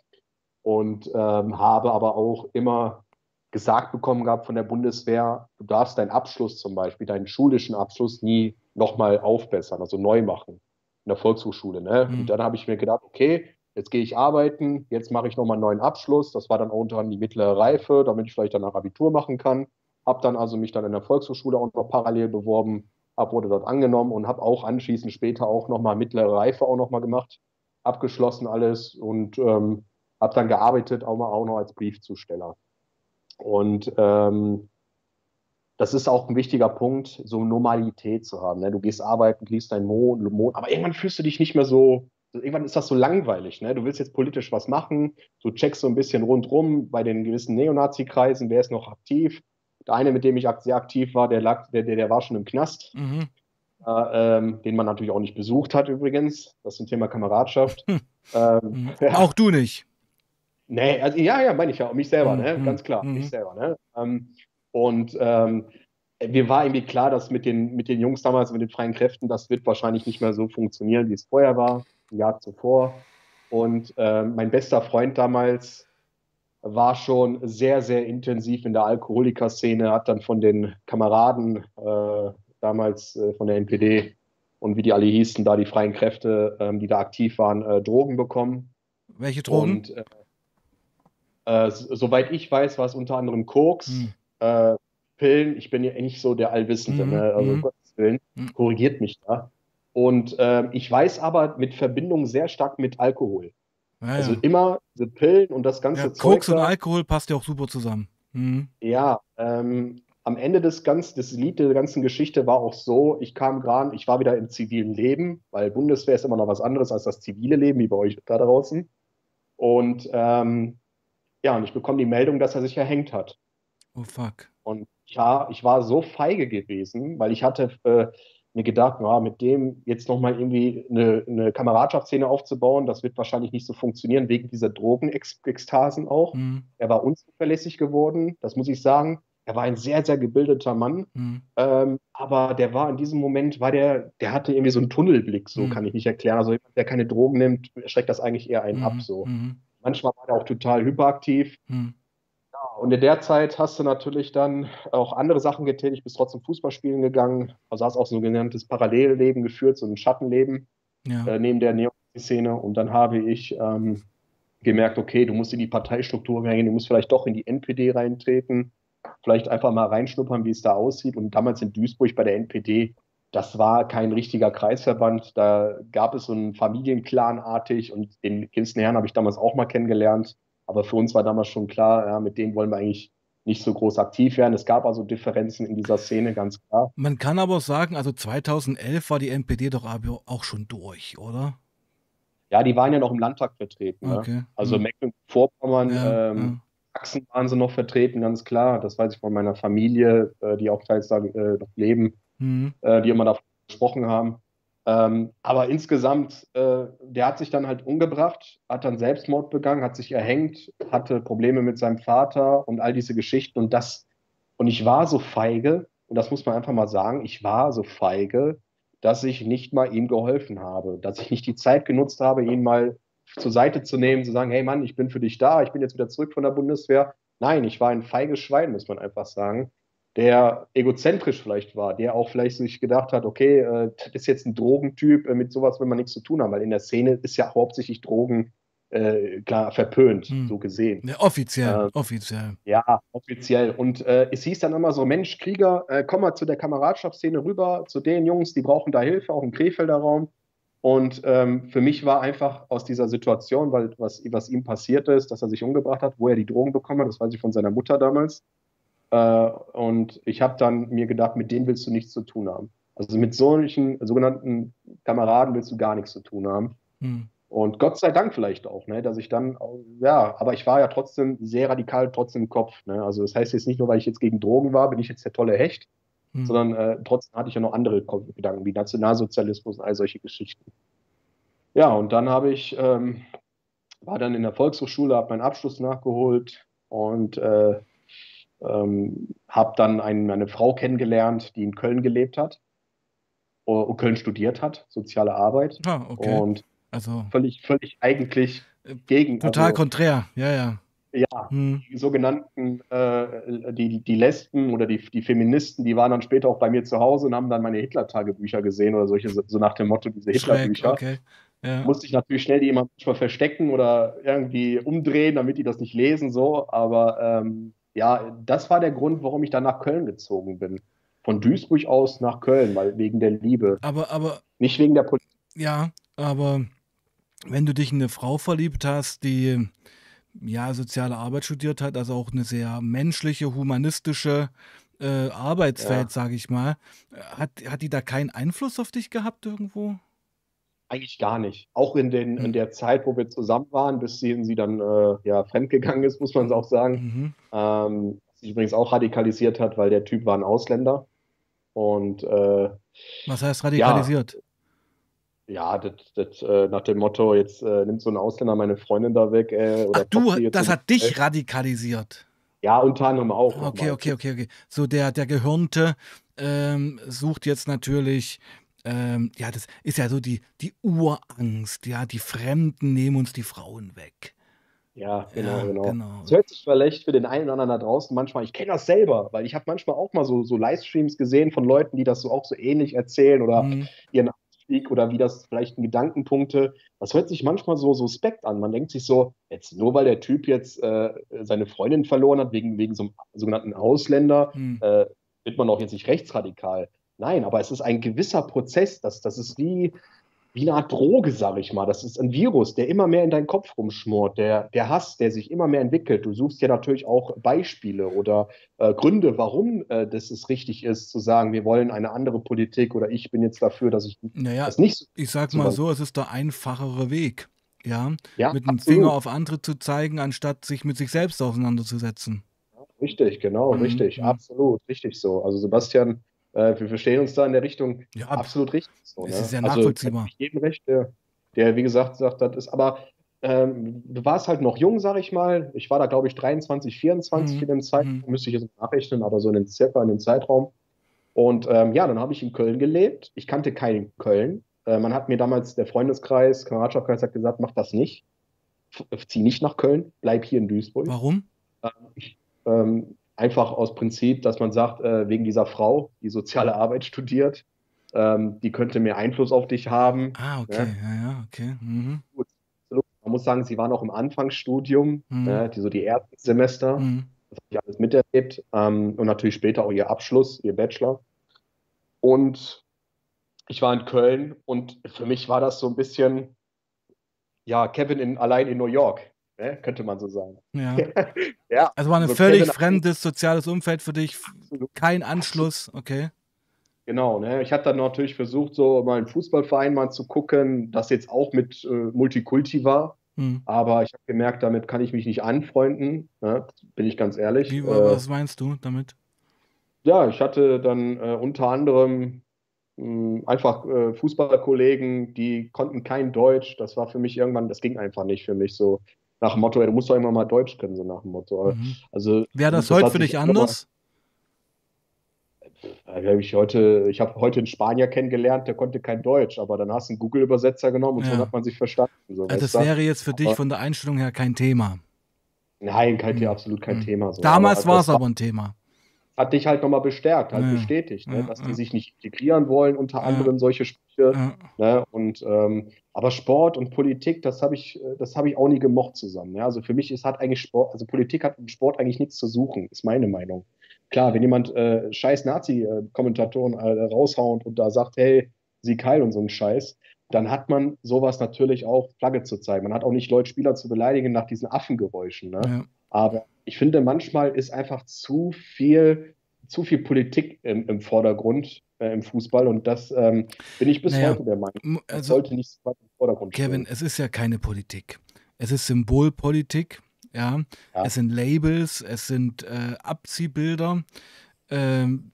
und habe aber auch immer gesagt bekommen gehabt von der Bundeswehr, du darfst deinen Abschluss zum Beispiel, deinen schulischen Abschluss nie nochmal aufbessern, also neu machen in der Volkshochschule. Ne? Und dann habe ich mir gedacht, okay, jetzt gehe ich arbeiten, jetzt mache ich nochmal einen neuen Abschluss. Das war dann auch unter anderem die mittlere Reife, damit ich vielleicht danach Abitur machen kann. Habe dann also mich dann in der Volkshochschule auch noch parallel beworben, wurde dort angenommen und habe auch anschließend später auch nochmal mittlere Reife auch nochmal gemacht, abgeschlossen alles und habe dann gearbeitet auch noch als Briefzusteller. Und das ist auch ein wichtiger Punkt, so Normalität zu haben. Ne? Du gehst arbeiten, liest deinen Mond, aber irgendwann fühlst du dich nicht mehr so, irgendwann ist das so langweilig. Ne? Du willst jetzt politisch was machen, du checkst so ein bisschen rundrum bei den gewissen Neonazi-Kreisen, wer ist noch aktiv. Der eine, mit dem ich sehr aktiv war, der war schon im Knast, den man natürlich auch nicht besucht hat übrigens. Das ist ein Thema Kameradschaft. Auch du nicht? Nee, also, ja, meine ich ja, mich selber, ne? Ganz klar, mich selber. Ne? Mir war irgendwie klar, dass mit den Jungs damals, mit den freien Kräften, das wird wahrscheinlich nicht mehr so funktionieren, wie es vorher war, ein Jahr zuvor. Und mein bester Freund damals war schon sehr, sehr intensiv in der Alkoholiker-Szene, hat dann von den Kameraden damals von der NPD und wie die alle hießen, da die freien Kräfte, die da aktiv waren, Drogen bekommen. Welche Drogen? Und, soweit ich weiß, war es unter anderem Koks, Pillen. Ich bin ja nicht so der Allwissende, ne? Also Gottes Willen, korrigiert mich da. Und ich weiß aber mit Verbindung sehr stark mit Alkohol. Ja, also immer diese Pillen und das ganze Zeug. Koks und Alkohol passt ja auch super zusammen. Ja, am Ende des Lied der ganzen Geschichte war auch so, ich war wieder im zivilen Leben, weil Bundeswehr ist immer noch was anderes als das zivile Leben, wie bei euch da draußen. Und und ich bekomme die Meldung, dass er sich erhängt hat. Oh fuck. Und ja, ich war so feige gewesen, weil ich hatte mir gedacht, mit dem jetzt nochmal irgendwie eine Kameradschaftsszene aufzubauen, das wird wahrscheinlich nicht so funktionieren, wegen dieser Drogenextasen auch. Er war unzuverlässig geworden, das muss ich sagen. Er war ein sehr, sehr gebildeter Mann, aber der war in diesem Moment, der hatte irgendwie so einen Tunnelblick, so kann ich nicht erklären. Also jemand, der keine Drogen nimmt, schreckt das eigentlich eher einen ab. So. Manchmal war er auch total hyperaktiv. Und in der Zeit hast du natürlich dann auch andere Sachen getätigt, bist trotzdem Fußballspielen gegangen, also hast auch so ein genanntes Parallelleben geführt, so ein Schattenleben neben der Neonazi-Szene. Und dann habe ich gemerkt, okay, du musst in die Parteistruktur reingehen, du musst vielleicht doch in die NPD reintreten, vielleicht einfach mal reinschnuppern, wie es da aussieht. Und damals in Duisburg bei der NPD, das war kein richtiger Kreisverband, da gab es so einen Familienclan-artig und den gewissen Herrn habe ich damals auch mal kennengelernt. Aber für uns war damals schon klar, mit denen wollen wir eigentlich nicht so groß aktiv werden. Es gab also Differenzen in dieser Szene, ganz klar. Man kann aber sagen, also 2011 war die NPD doch auch schon durch, oder? Ja, die waren ja noch im Landtag vertreten. Okay. Ne? Also Mecklenburg-Vorpommern, Sachsen waren sie noch vertreten, ganz klar. Das weiß ich von meiner Familie, die auch teils da noch leben, die immer davon gesprochen haben. Aber insgesamt, der hat sich dann halt umgebracht, hat dann Selbstmord begangen, hat sich erhängt, hatte Probleme mit seinem Vater und all diese Geschichten. Und ich war so feige, und das muss man einfach mal sagen, ich war so feige, dass ich nicht mal ihm geholfen habe, dass ich nicht die Zeit genutzt habe, ihn mal zur Seite zu nehmen, zu sagen, hey Mann, ich bin für dich da, ich bin jetzt wieder zurück von der Bundeswehr. Nein, ich war ein feiges Schwein, muss man einfach sagen, der egozentrisch vielleicht war, der auch vielleicht sich gedacht hat, okay, das ist jetzt ein Drogentyp, mit sowas will man nichts zu tun haben, weil in der Szene ist ja hauptsächlich Drogen klar verpönt, so gesehen. Ja, offiziell, offiziell. Ja, offiziell. Und es hieß dann immer so, Mensch, Krieger, komm mal zu der Kameradschaftsszene rüber, zu den Jungs, die brauchen da Hilfe, auch im Krefelder Raum. Und für mich war einfach aus dieser Situation, weil was ihm passiert ist, dass er sich umgebracht hat, wo er die Drogen bekommen hat, das weiß ich von seiner Mutter damals. Und ich habe dann mir gedacht, mit denen willst du nichts zu tun haben. Also mit solchen sogenannten Kameraden willst du gar nichts zu tun haben. Und Gott sei Dank vielleicht auch, ne, dass ich dann, ja, aber ich war ja trotzdem sehr radikal, trotzdem im Kopf. Ne? Also das heißt jetzt nicht nur, weil ich jetzt gegen Drogen war, bin ich jetzt der tolle Hecht, sondern trotzdem hatte ich ja noch andere Gedanken, wie Nationalsozialismus und all solche Geschichten. Ja, und dann habe ich, war dann in der Volkshochschule, habe meinen Abschluss nachgeholt und habe dann eine Frau kennengelernt, die in Köln gelebt hat und Köln studiert hat, soziale Arbeit. Ah, okay. Und also völlig eigentlich gegen. Total also, konträr, ja, ja. Ja, die sogenannten, die Lesben oder die Feministen, die waren dann später auch bei mir zu Hause und haben dann meine Hitler-Tagebücher gesehen oder solche, so nach dem Motto, diese Hitler-Bücher. Okay. Ja. Musste ich natürlich schnell die immer manchmal verstecken oder irgendwie umdrehen, damit die das nicht lesen, so. Aber ja, das war der Grund, warum ich dann nach Köln gezogen bin. Von Duisburg aus nach Köln, weil wegen der Liebe. Aber nicht wegen der Politik. Ja, aber wenn du dich in eine Frau verliebt hast, die ja soziale Arbeit studiert hat, also auch eine sehr menschliche, humanistische Arbeitswelt, ja, sage ich mal, hat die da keinen Einfluss auf dich gehabt irgendwo? Eigentlich gar nicht. Auch in der Zeit, wo wir zusammen waren, bis sie dann ja, fremdgegangen ist, muss man es auch sagen. Was sich übrigens auch radikalisiert hat, weil der Typ war ein Ausländer. Und was heißt radikalisiert? Ja, das nach dem Motto, jetzt nimmt so ein Ausländer meine Freundin da weg. Oder das hat dich radikalisiert? Ja, unter anderem auch. Okay. So der Gehirnte sucht jetzt natürlich, ja, das ist ja so die Urangst, ja, die Fremden nehmen uns die Frauen weg. Ja, genau. Das hört sich vielleicht für den einen oder anderen da draußen manchmal, ich kenne das selber, weil ich habe manchmal auch mal so Livestreams gesehen von Leuten, die das so auch so ähnlich erzählen oder ihren oder wie das vielleicht in Gedankenpunkte, das hört sich manchmal so suspekt an. Man denkt sich so, jetzt nur weil der Typ jetzt seine Freundin verloren hat, wegen so einem sogenannten Ausländer, wird man auch jetzt nicht rechtsradikal. Nein, aber es ist ein gewisser Prozess, das ist wie eine Art Droge, sage ich mal. Das ist ein Virus, der immer mehr in deinen Kopf rumschmort, der Hass, der sich immer mehr entwickelt. Du suchst ja natürlich auch Beispiele oder Gründe, warum das richtig ist, zu sagen, wir wollen eine andere Politik oder ich bin jetzt dafür, dass ich das nicht so... Ich sag mal so, es ist der einfachere Weg, ja mit dem Finger auf andere zu zeigen, anstatt sich mit sich selbst auseinanderzusetzen. Ja, richtig, genau, richtig, absolut, richtig so. Also Sebastian, wir verstehen uns da in der Richtung absolut richtig. So, es ist ja nachvollziehbar. Also, jedem recht, der wie gesagt sagt, das ist, aber du warst halt noch jung, sag ich mal. Ich war da, glaube ich, 23, 24 in dem Zeitraum, müsste ich jetzt nachrechnen, aber so in dem Zeitraum. Und ja, dann habe ich in Köln gelebt. Ich kannte keinen Köln. Man hat mir damals, der Freundeskreis, Kameradschaftskreis hat gesagt, mach das nicht. Zieh nicht nach Köln, bleib hier in Duisburg. Warum? Einfach aus Prinzip, dass man sagt, wegen dieser Frau, die soziale Arbeit studiert, die könnte mehr Einfluss auf dich haben. Ah, okay, ne? Okay. Gut. Man muss sagen, sie waren auch im Anfangsstudium, ne? Die ersten Semester, das habe ich alles miterlebt. Und natürlich später auch ihr Abschluss, ihr Bachelor. Und ich war in Köln und für mich war das so ein bisschen, ja, Kevin allein in New York. Könnte man so sagen. Ja. Ja. Also war ein völlig fremdes soziales Umfeld für dich, kein Anschluss, okay. Genau, ne? Ich habe dann natürlich versucht, so mal einen Fußballverein mal zu gucken, das jetzt auch mit Multikulti war. Aber ich habe gemerkt, damit kann ich mich nicht anfreunden, ne? Bin ich ganz ehrlich. Wie, was meinst du damit? Ja, ich hatte dann unter anderem einfach Fußballerkollegen, die konnten kein Deutsch. Das war für mich irgendwann, das ging einfach nicht für mich so. Nach dem Motto, du musst doch immer mal Deutsch können, so nach dem Motto. Mhm. Also, wäre das heute für dich anders? Ich habe heute einen Spanier kennengelernt, der konnte kein Deutsch, aber dann hast du einen Google-Übersetzer genommen und schon hat man sich verstanden. So, also das wäre jetzt für dich von der Einstellung her kein Thema? Nein, absolut kein Thema. So. Damals war es aber ein Thema. Hat dich halt nochmal bestärkt, bestätigt, ne? Dass die sich nicht integrieren wollen, unter anderem solche Sprüche. Ne? Und, aber Sport und Politik, das habe ich auch nie gemocht zusammen. Ja? Also für mich Politik hat im Sport eigentlich nichts zu suchen, ist meine Meinung. Klar, wenn jemand scheiß Nazi-Kommentatoren raushaut und da sagt, hey, Sieg Heil und so einen Scheiß, dann hat man sowas natürlich auch Flagge zu zeigen. Man hat auch nicht Leute, Spieler zu beleidigen nach diesen Affengeräuschen. Ne? Ja. Aber ich finde, manchmal ist einfach zu viel Politik im Vordergrund im Fußball und das bin ich bis heute der Meinung. Das sollte nicht so weit im Vordergrund stehen. Kevin, es ist ja keine Politik. Es ist Symbolpolitik. Ja, ja. Es sind Labels, es sind Abziehbilder, weil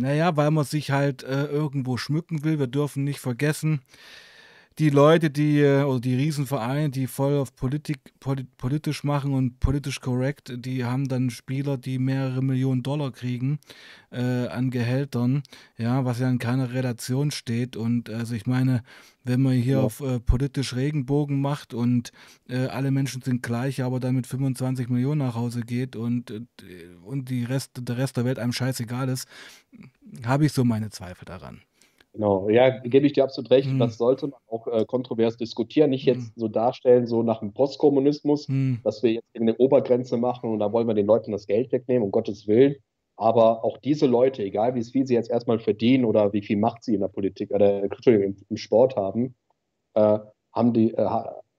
man sich halt irgendwo schmücken will. Wir dürfen nicht vergessen, die Leute, die Riesenvereine, die voll auf politisch machen und politisch korrekt, die haben dann Spieler, die mehrere Millionen Dollar kriegen an Gehältern, ja, was ja in keiner Relation steht. Und also ich meine, wenn man hier auf politisch Regenbogen macht und alle Menschen sind gleich, aber dann mit 25 Millionen nach Hause geht und der Rest der Welt einem scheißegal ist, habe ich so meine Zweifel daran. Genau, ja, gebe ich dir absolut recht, das sollte man auch kontrovers diskutieren, nicht jetzt so darstellen, so nach dem Postkommunismus, dass wir jetzt eine Obergrenze machen und da wollen wir den Leuten das Geld wegnehmen, um Gottes Willen, aber auch diese Leute, egal wie viel sie jetzt erstmal verdienen oder wie viel Macht sie in der Politik, oder im Sport haben,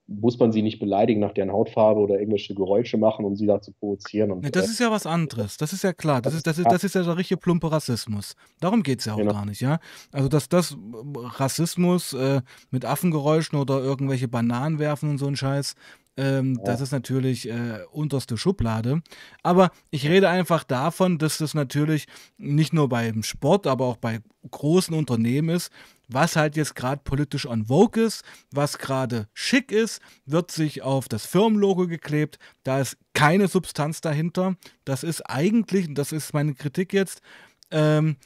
muss man sie nicht beleidigen nach deren Hautfarbe oder irgendwelche Geräusche machen, um sie da zu provozieren. Und, das ist ja was anderes, das ist ja klar, das ist ja der richtige plumpe Rassismus. Darum geht es ja auch gar nicht, ja. Also dass das Rassismus mit Affengeräuschen oder irgendwelche Bananen werfen und so ein Scheiß, das ist natürlich unterste Schublade. Aber ich rede einfach davon, dass das natürlich nicht nur beim Sport, aber auch bei großen Unternehmen ist, was halt jetzt gerade politisch en vogue ist, was gerade schick ist, wird sich auf das Firmenlogo geklebt, da ist keine Substanz dahinter. Das ist eigentlich, und das ist meine Kritik jetzt, rein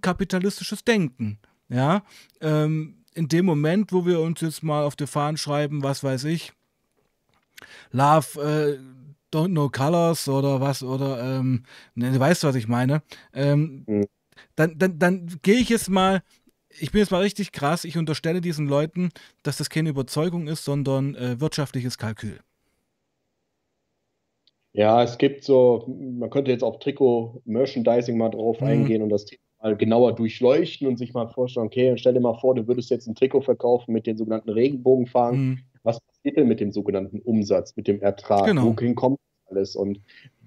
kapitalistisches Denken. Ja? In dem Moment, wo wir uns jetzt mal auf die Fahnen schreiben, was weiß ich, Love, Don't Know Colors oder was, oder, du weißt, was ich meine, dann gehe ich jetzt mal, ich bin jetzt mal richtig krass, ich unterstelle diesen Leuten, dass das keine Überzeugung ist, sondern wirtschaftliches Kalkül. Ja, es gibt so, man könnte jetzt auf Trikot-Merchandising mal drauf eingehen und das Thema mal genauer durchleuchten und sich mal vorstellen, okay, stell dir mal vor, du würdest jetzt ein Trikot verkaufen mit den sogenannten Regenbogenfarben. Was passiert denn mit dem sogenannten Umsatz, mit dem Ertrag? Genau. Wohin kommt alles? Und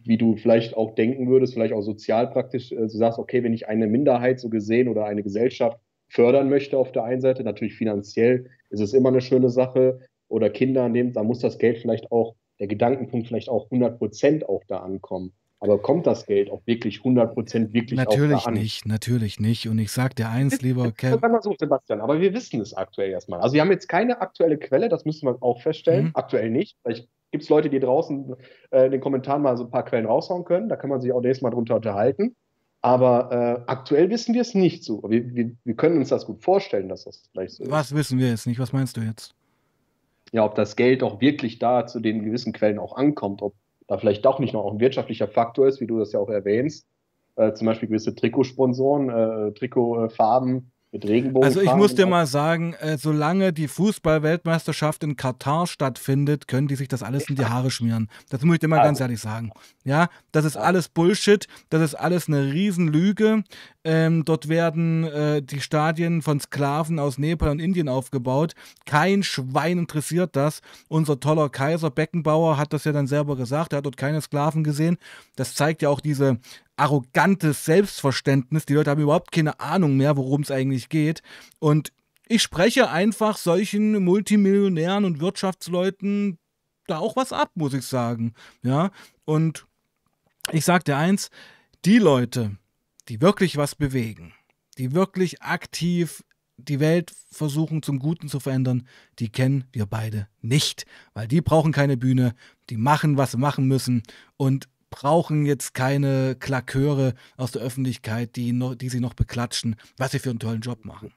wie du vielleicht auch denken würdest, vielleicht auch sozialpraktisch, du sagst, okay, wenn ich eine Minderheit so gesehen oder eine Gesellschaft fördern möchte auf der einen Seite, natürlich finanziell ist es immer eine schöne Sache, oder Kinder annehmen, da muss das Geld vielleicht auch, der Gedankenpunkt vielleicht auch 100% auch da ankommen. Aber kommt das Geld auch wirklich 100% wirklich natürlich auch da an? Natürlich nicht. Und ich sag dir eins, lieber Kevin. Sebastian, aber wir wissen es aktuell erstmal. Also wir haben jetzt keine aktuelle Quelle, das müssen wir auch feststellen. Aktuell nicht. Vielleicht gibt es Leute, die draußen in den Kommentaren mal so ein paar Quellen raushauen können. Da kann man sich auch nächstes Mal drunter unterhalten. Aber aktuell wissen wir es nicht so. Wir können uns das gut vorstellen, dass das vielleicht so ist. Was wissen wir jetzt nicht? Was meinst du jetzt? Ja, ob das Geld auch wirklich da zu den gewissen Quellen auch ankommt, ob da vielleicht auch nicht noch ein wirtschaftlicher Faktor ist, wie du das ja auch erwähnst, zum Beispiel gewisse Trikotsponsoren, Trikotfarben mit Regenbogen. Also ich muss dir mal sagen, solange die Fußball-Weltmeisterschaft in Katar stattfindet, können die sich das alles in die Haare schmieren. Das muss ich dir mal ganz ehrlich sagen. Ja, das ist alles Bullshit, das ist alles eine Riesenlüge. Dort werden die Stadien von Sklaven aus Nepal und Indien aufgebaut. Kein Schwein interessiert das. Unser toller Kaiser Beckenbauer hat das ja dann selber gesagt. Er hat dort keine Sklaven gesehen. Das zeigt ja auch diese arrogantes Selbstverständnis. Die Leute haben überhaupt keine Ahnung mehr, worum es eigentlich geht. Und ich spreche einfach solchen Multimillionären und Wirtschaftsleuten da auch was ab, muss ich sagen. Ja? Und ich sage dir eins, die Leute, die wirklich was bewegen, die wirklich aktiv die Welt versuchen zum Guten zu verändern, die kennen wir beide nicht, weil die brauchen keine Bühne, die machen, was sie machen müssen und brauchen jetzt keine Klaköre aus der Öffentlichkeit, die sie noch beklatschen, was sie für einen tollen Job machen.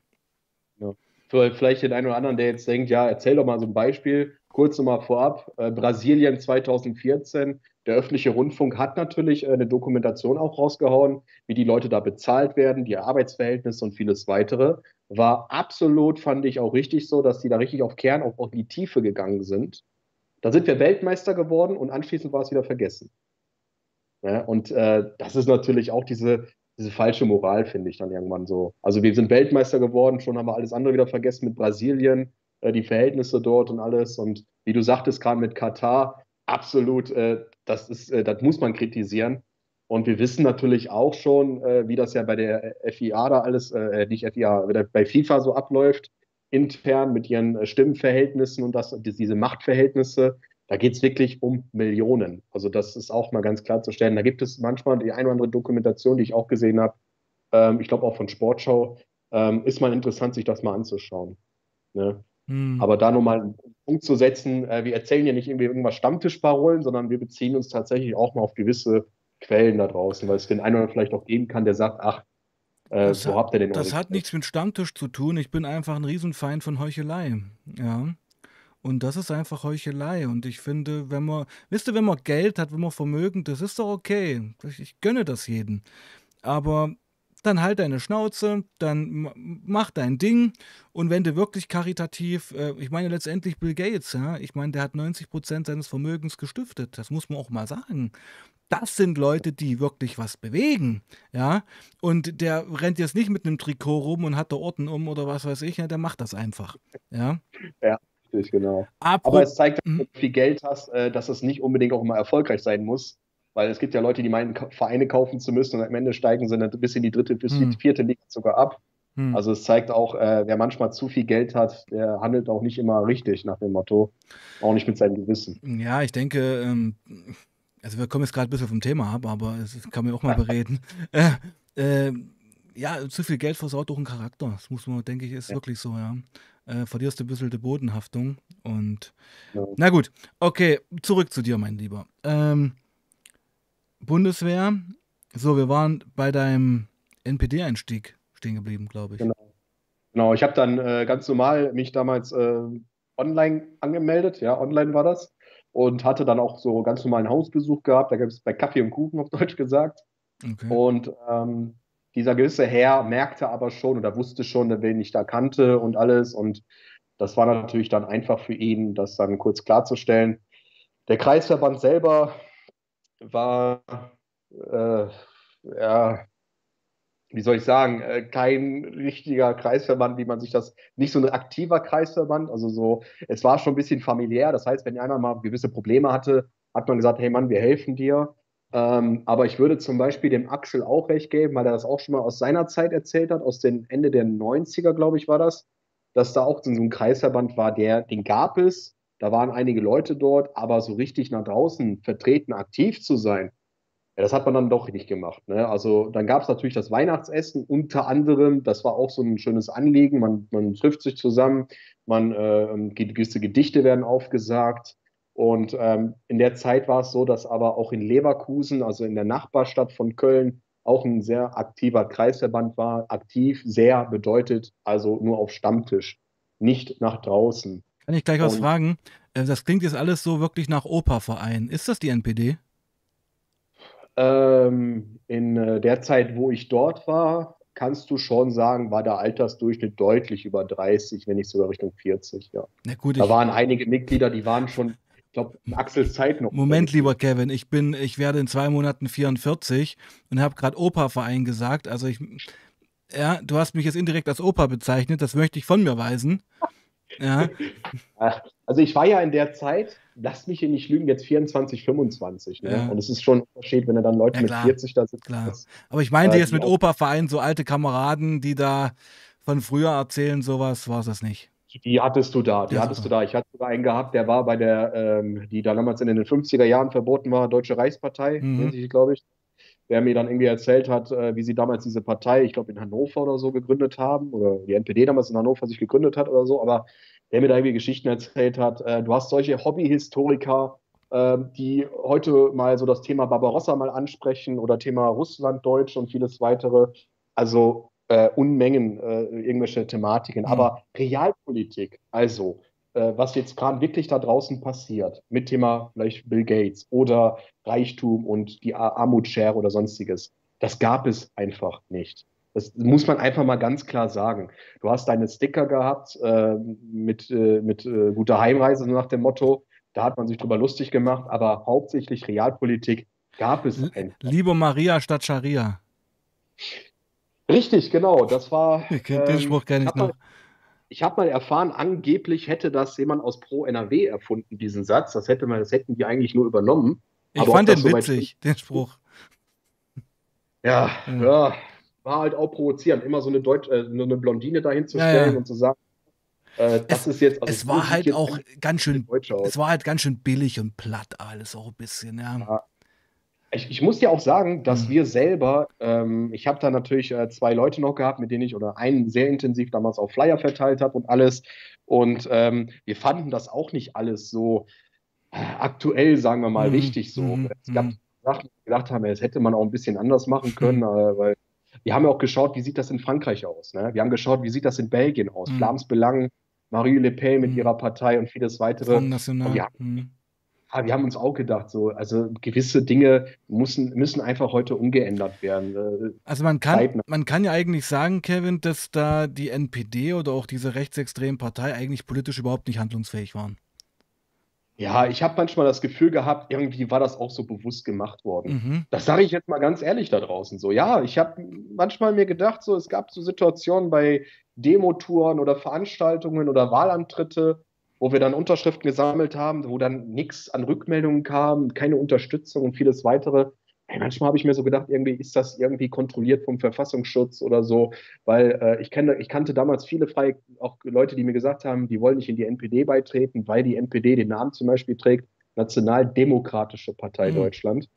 Ja. Für vielleicht den einen oder anderen, der jetzt denkt, ja, erzähl doch mal so ein Beispiel, kurz nochmal vorab, Brasilien 2014, der öffentliche Rundfunk hat natürlich eine Dokumentation auch rausgehauen, wie die Leute da bezahlt werden, die Arbeitsverhältnisse und vieles weitere. War absolut, fand ich auch richtig so, dass die da richtig auf Kern, auf die Tiefe gegangen sind. Da sind wir Weltmeister geworden und anschließend war es wieder vergessen. Ja, und das ist natürlich auch diese falsche Moral, finde ich dann irgendwann so. Also wir sind Weltmeister geworden, schon haben wir alles andere wieder vergessen mit Brasilien, die Verhältnisse dort und alles. Und wie du sagtest, gerade mit Katar, absolut, das muss man kritisieren. Und wir wissen natürlich auch schon, wie das ja bei der FIA da alles, nicht FIA, bei FIFA so abläuft, intern mit ihren Stimmenverhältnissen und diese Machtverhältnisse. Da geht es wirklich um Millionen. Also das ist auch mal ganz klarzustellen. Da gibt es manchmal die eine oder andere Dokumentation, die ich auch gesehen habe, ich glaube auch von Sportschau, ist mal interessant, sich das mal anzuschauen. Ne? Hm. Aber da nochmal einen Punkt zu setzen, wir erzählen ja nicht irgendwie irgendwas Stammtischparolen, sondern wir beziehen uns tatsächlich auch mal auf gewisse Quellen da draußen, weil es den einen oder anderen vielleicht auch geben kann, der sagt, ach, wo habt ihr denn... Das hat nichts mit Stammtisch zu tun. Ich bin einfach ein Riesenfeind von Heuchelei. Ja. Und das ist einfach Heuchelei. Und ich finde, wenn man Geld hat, wenn man Vermögen, das ist doch okay. Ich gönne das jedem. Aber dann halt deine Schnauze, dann mach dein Ding. Und wenn du wirklich karitativ, ich meine letztendlich Bill Gates, ja, ich meine, der hat 90% seines Vermögens gestiftet. Das muss man auch mal sagen. Das sind Leute, die wirklich was bewegen, ja. Und der rennt jetzt nicht mit einem Trikot rum und hat da Orten um oder was weiß ich. Ja, der macht das einfach, ja. Ja. Genau. Aber es zeigt, wenn du viel Geld hast, dass es nicht unbedingt auch immer erfolgreich sein muss, weil es gibt ja Leute, die meinen, Vereine kaufen zu müssen und am Ende steigen sie dann bis in die dritte, bis die vierte Liga sogar ab. Also es zeigt auch, wer manchmal zu viel Geld hat, der handelt auch nicht immer richtig nach dem Motto, auch nicht mit seinem Gewissen. Ja, ich denke, also wir kommen jetzt gerade ein bisschen vom Thema ab, aber das kann man auch mal bereden. Ja, zu viel Geld versaut durch den Charakter. Das muss man, denke ich, ist wirklich so, ja. Verlierst du ein bisschen die Bodenhaftung und ja. Na gut, okay, zurück zu dir, mein Lieber. Bundeswehr, so, wir waren bei deinem NPD-Einstieg stehen geblieben, glaube ich. Genau, ich habe dann ganz normal mich damals online angemeldet, ja, online war das und hatte dann auch so ganz normalen Hausbesuch gehabt, da gab es bei Kaffee und Kuchen auf Deutsch gesagt. Okay. Und dieser gewisse Herr merkte aber schon oder wusste schon, wen ich da kannte und alles. Und das war natürlich dann einfach für ihn, das dann kurz klarzustellen. Der Kreisverband selber war, ja, wie soll ich sagen, kein richtiger Kreisverband, wie man sich das, nicht so ein aktiver Kreisverband. Also so, es war schon ein bisschen familiär. Das heißt, wenn einer mal gewisse Probleme hatte, hat man gesagt, hey Mann, wir helfen dir. Aber ich würde zum Beispiel dem Axel auch recht geben, weil er das auch schon mal aus seiner Zeit erzählt hat, aus dem Ende der 90er, glaube ich, war das, dass da auch so ein Kreisverband war, den gab es, da waren einige Leute dort, aber so richtig nach draußen vertreten, aktiv zu sein, ja, das hat man dann doch nicht gemacht. Ne? Also dann gab es natürlich das Weihnachtsessen unter anderem, das war auch so ein schönes Anliegen, man trifft sich zusammen, gewisse Gedichte werden aufgesagt. Und in der Zeit war es so, dass aber auch in Leverkusen, also in der Nachbarstadt von Köln, auch ein sehr aktiver Kreisverband war. Aktiv, sehr bedeutet, also nur auf Stammtisch, nicht nach draußen. Kann ich gleich was fragen? Das klingt jetzt alles so wirklich nach Opa-Verein. Ist das die NPD? In der Zeit, wo ich dort war, kannst du schon sagen, war der Altersdurchschnitt deutlich über 30, wenn nicht sogar Richtung 40. Ja. Na gut, da waren einige Mitglieder, die waren schon... glaube, Axels Zeit noch. Moment, lieber Kevin, ich werde in 2 Monaten 44 und habe gerade Opa-Verein gesagt. Also ja, du hast mich jetzt indirekt als Opa bezeichnet, das möchte ich von mir weisen. Ja. Also ich war ja in der Zeit, lass mich hier nicht lügen, jetzt 24, 25. Ne? Ja. Und es ist schon ein Unterschied, wenn er dann Leute mit 40 da sitzen. Klar. Aber ich meinte jetzt mit Opa-Verein, so alte Kameraden, die da von früher erzählen, sowas war es das nicht. Die hattest du da, die ja, hattest du da. Ich hatte sogar einen gehabt, der war bei der, die da damals in den 50er Jahren verboten war, Deutsche Reichspartei, glaube ich. Der mir dann irgendwie erzählt hat, wie sie damals diese Partei, ich glaube in Hannover oder so, gegründet haben, oder die NPD damals in Hannover sich gegründet hat oder so, aber der mir da irgendwie Geschichten erzählt hat. Du hast solche Hobbyhistoriker, die heute mal so das Thema Barbarossa mal ansprechen oder Thema Russlanddeutsch und vieles weitere. Also Unmengen irgendwelche Thematiken. Mhm. Aber Realpolitik, also was jetzt gerade wirklich da draußen passiert, mit Thema vielleicht Bill Gates oder Reichtum und die Armutsschere oder sonstiges, das gab es einfach nicht. Das muss man einfach mal ganz klar sagen. Du hast deine Sticker gehabt mit guter Heimreise nach dem Motto, da hat man sich drüber lustig gemacht, aber hauptsächlich Realpolitik gab es einfach. Lieber Maria statt Scharia. Richtig, genau. Das war. Ich kenne den Spruch gar nicht noch. Ich habe mal erfahren, angeblich hätte das jemand aus Pro-NRW erfunden, diesen Satz. Das hätten die eigentlich nur übernommen. Ich fand den witzig, den Spruch. Ja, ja, war halt auch provozierend, immer so eine Blondine dahin zu stellen und zu sagen, das ist jetzt. Also es war halt auch ganz schön. Es war halt ganz schön billig und platt alles auch ein bisschen. Ja. Ja. Ich muss ja auch sagen, dass wir selber, ich habe da natürlich 2 Leute noch gehabt, mit denen ich, oder einen sehr intensiv damals auch Flyer verteilt habe und alles. Und wir fanden das auch nicht alles so aktuell, sagen wir mal, richtig so. Es gab Sachen, die gedacht haben, das hätte man auch ein bisschen anders machen können, weil wir haben ja auch geschaut, wie sieht das in Frankreich aus? Ne? Wir haben geschaut, wie sieht das in Belgien aus? Flams Belang, Marie Le Pen mit ihrer Partei und vieles weitere. Ja, wir haben uns auch gedacht, so, also gewisse Dinge müssen einfach heute umgeändert werden. Also man kann ja eigentlich sagen, Kevin, dass da die NPD oder auch diese rechtsextremen Partei eigentlich politisch überhaupt nicht handlungsfähig waren. Ja, ich habe manchmal das Gefühl gehabt, irgendwie war das auch so bewusst gemacht worden. Das sage ich jetzt mal ganz ehrlich da draußen so. Ja, ich habe manchmal mir gedacht, so, es gab so Situationen bei Demotouren oder Veranstaltungen oder Wahlantritte, wo wir dann Unterschriften gesammelt haben, wo dann nichts an Rückmeldungen kam, keine Unterstützung und vieles weitere. Hey, manchmal habe ich mir so gedacht, irgendwie ist das irgendwie kontrolliert vom Verfassungsschutz oder so, weil ich kannte damals viele freie, auch Leute, die mir gesagt haben, die wollen nicht in die NPD beitreten, weil die NPD den Namen zum Beispiel trägt, Nationaldemokratische Partei Deutschland.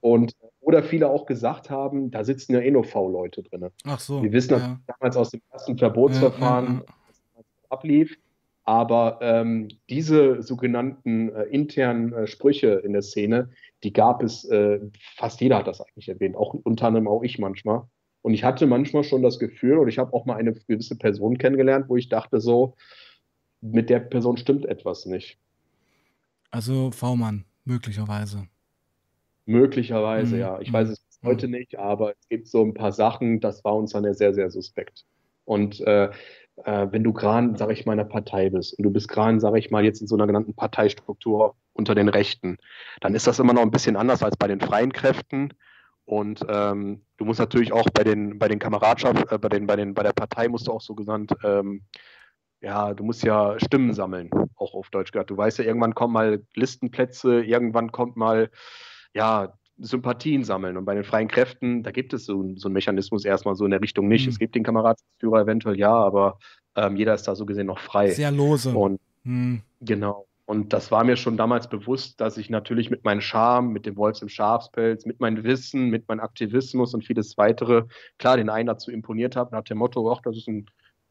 Und oder viele auch gesagt haben, da sitzen ja NOV-Leute drin. Ach so. Wir wissen das damals aus dem ersten Verbotsverfahren, das ablief. Aber diese sogenannten internen Sprüche in der Szene, die gab es, fast jeder hat das eigentlich erwähnt, auch unter anderem auch ich manchmal. Und ich hatte manchmal schon das Gefühl, und ich habe auch mal eine gewisse Person kennengelernt, wo ich dachte so, mit der Person stimmt etwas nicht. Also V-Mann, möglicherweise. Möglicherweise, ja. Ich weiß es heute nicht, aber es gibt so ein paar Sachen, das war uns dann sehr, sehr suspekt. Und wenn du gerade, sage ich mal, in einer Partei bist und du bist gerade, sage ich mal, jetzt in so einer genannten Parteistruktur unter den Rechten, dann ist das immer noch ein bisschen anders als bei den freien Kräften. Und du musst natürlich auch bei den Kameradschaften, bei der Partei musst du auch so genannt, ja, du musst ja Stimmen sammeln, auch auf Deutsch gesagt. Du weißt ja, irgendwann kommen mal Listenplätze, irgendwann kommt mal, ja, Sympathien sammeln. Und bei den freien Kräften, da gibt es so einen Mechanismus erstmal so in der Richtung nicht. Es gibt den Kameradschaftsführer eventuell, ja, aber jeder ist da so gesehen noch frei. Sehr lose. Und, genau. Und das war mir schon damals bewusst, dass ich natürlich mit meinem Charme, mit dem Wolf im Schafspelz, mit meinem Wissen, mit meinem Aktivismus und vieles weitere, klar, den einen dazu imponiert habe, nach dem Motto, ach, das ist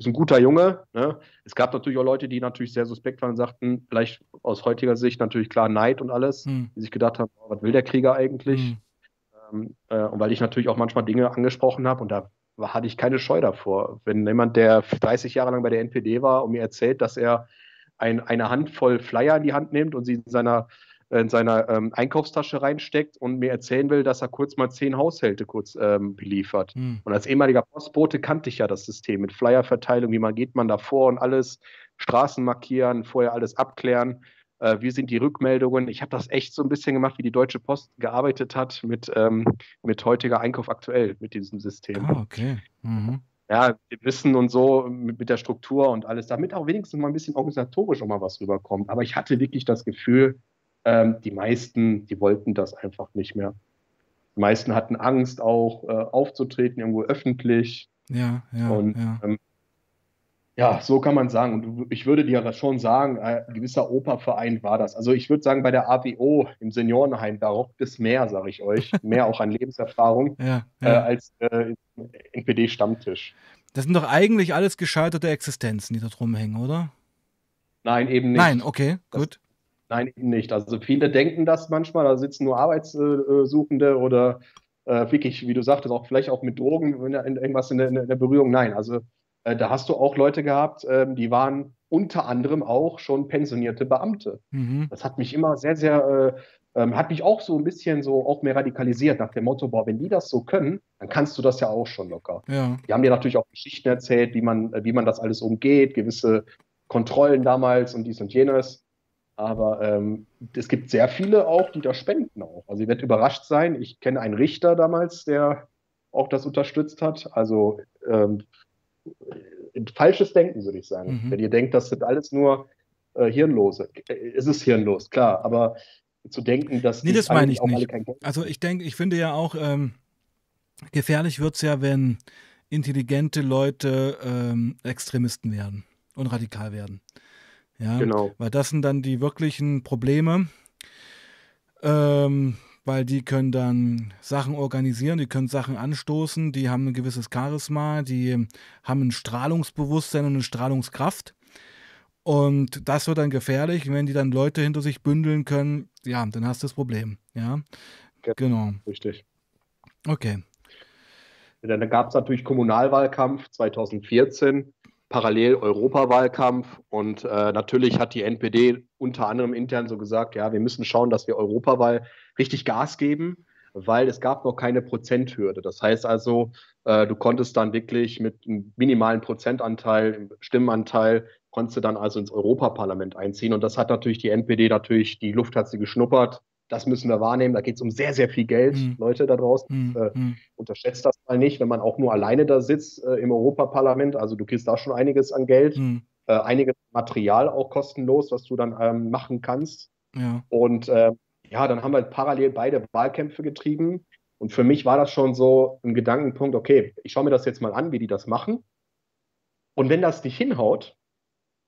ein guter Junge. Ne? Es gab natürlich auch Leute, die natürlich sehr suspekt waren und sagten, vielleicht aus heutiger Sicht natürlich klar Neid und alles, die sich gedacht haben, oh, was will der Krieger eigentlich? Und weil ich natürlich auch manchmal Dinge angesprochen habe und da hatte ich keine Scheu davor. Wenn jemand, der 30 Jahre lang bei der NPD war und mir erzählt, dass er eine Handvoll Flyer in die Hand nimmt und sie in seiner Einkaufstasche reinsteckt und mir erzählen will, dass er kurz mal 10 Haushalte beliefert. Und als ehemaliger Postbote kannte ich ja das System mit Flyerverteilung, wie man geht man davor und alles, Straßen markieren, vorher alles abklären. Wie sind die Rückmeldungen? Ich habe das echt so ein bisschen gemacht, wie die Deutsche Post gearbeitet hat mit heutiger Einkauf aktuell, mit diesem System. Ah, okay. Mhm. Ja, mit Wissen und so, mit der Struktur und alles, damit auch wenigstens mal ein bisschen organisatorisch auch mal was rüberkommt. Aber ich hatte wirklich das Gefühl, die meisten, die wollten das einfach nicht mehr. Die meisten hatten Angst auch, aufzutreten irgendwo öffentlich. Ja, ja, und, ja. Ja, so kann man sagen. Und ich würde dir schon sagen, ein gewisser Operverein war das. Also ich würde sagen, bei der AWO im Seniorenheim, da rockt es mehr, sage ich euch. Mehr auch an Lebenserfahrung ja, ja. Als im NPD-Stammtisch. Das sind doch eigentlich alles gescheiterte Existenzen, die da rumhängen, oder? Nein, eben nicht. Nein, okay, gut. Nein, eben nicht. Also viele denken das manchmal, da sitzen nur Arbeitssuchende oder wirklich, wie du sagtest, auch vielleicht auch mit Drogen, irgendwas in der Berührung. Nein, also da hast du auch Leute gehabt, die waren unter anderem auch schon pensionierte Beamte. Mhm. Das hat mich immer sehr, sehr, hat mich auch so ein bisschen so auch mehr radikalisiert nach dem Motto, boah, wenn die das so können, dann kannst du das ja auch schon locker. Ja. Die haben dir natürlich auch Geschichten erzählt, wie man das alles umgeht, gewisse Kontrollen damals und dies und jenes. Aber es gibt sehr viele auch, die da spenden auch. Also ihr werdet überrascht sein. Ich kenne einen Richter damals, der auch das unterstützt hat. Also falsches Denken, würde ich sagen. Mhm. Wenn ihr denkt, das sind alles nur Hirnlose. Es ist hirnlos, klar, aber zu denken, dass nee, das meine ich auch nicht. Alle kein Geld haben. Also ich denke, ich finde ja auch, gefährlich wird es ja, wenn intelligente Leute Extremisten werden und radikal werden. Ja, genau. Weil das sind dann die wirklichen Probleme, weil die können dann Sachen organisieren, die können Sachen anstoßen, die haben ein gewisses Charisma, die haben ein Strahlungsbewusstsein und eine Strahlungskraft. Und das wird dann gefährlich, wenn die dann Leute hinter sich bündeln können, ja, dann hast du das Problem. Ja, genau. Richtig. Okay. Ja, dann gab es natürlich Kommunalwahlkampf 2014, parallel Europawahlkampf und natürlich hat die NPD unter anderem intern so gesagt, ja, wir müssen schauen, dass wir Europawahl richtig Gas geben, weil es gab noch keine Prozenthürde. Das heißt also, du konntest dann wirklich mit einem minimalen Prozentanteil, Stimmenanteil, konntest du dann also ins Europaparlament einziehen und das hat natürlich die NPD, natürlich die Luft hat sie geschnuppert. Das müssen wir wahrnehmen, da geht es um sehr, sehr viel Geld. Mhm. Leute da draußen, unterschätzt das mal nicht, wenn man auch nur alleine da sitzt im Europaparlament. Also du kriegst da schon einiges an Geld, einiges Material auch kostenlos, was du dann machen kannst. Ja. Und ja, dann haben wir parallel beide Wahlkämpfe getrieben. Und für mich war das schon so ein Gedankenpunkt, okay, ich schaue mir das jetzt mal an, wie die das machen. Und wenn das nicht hinhaut,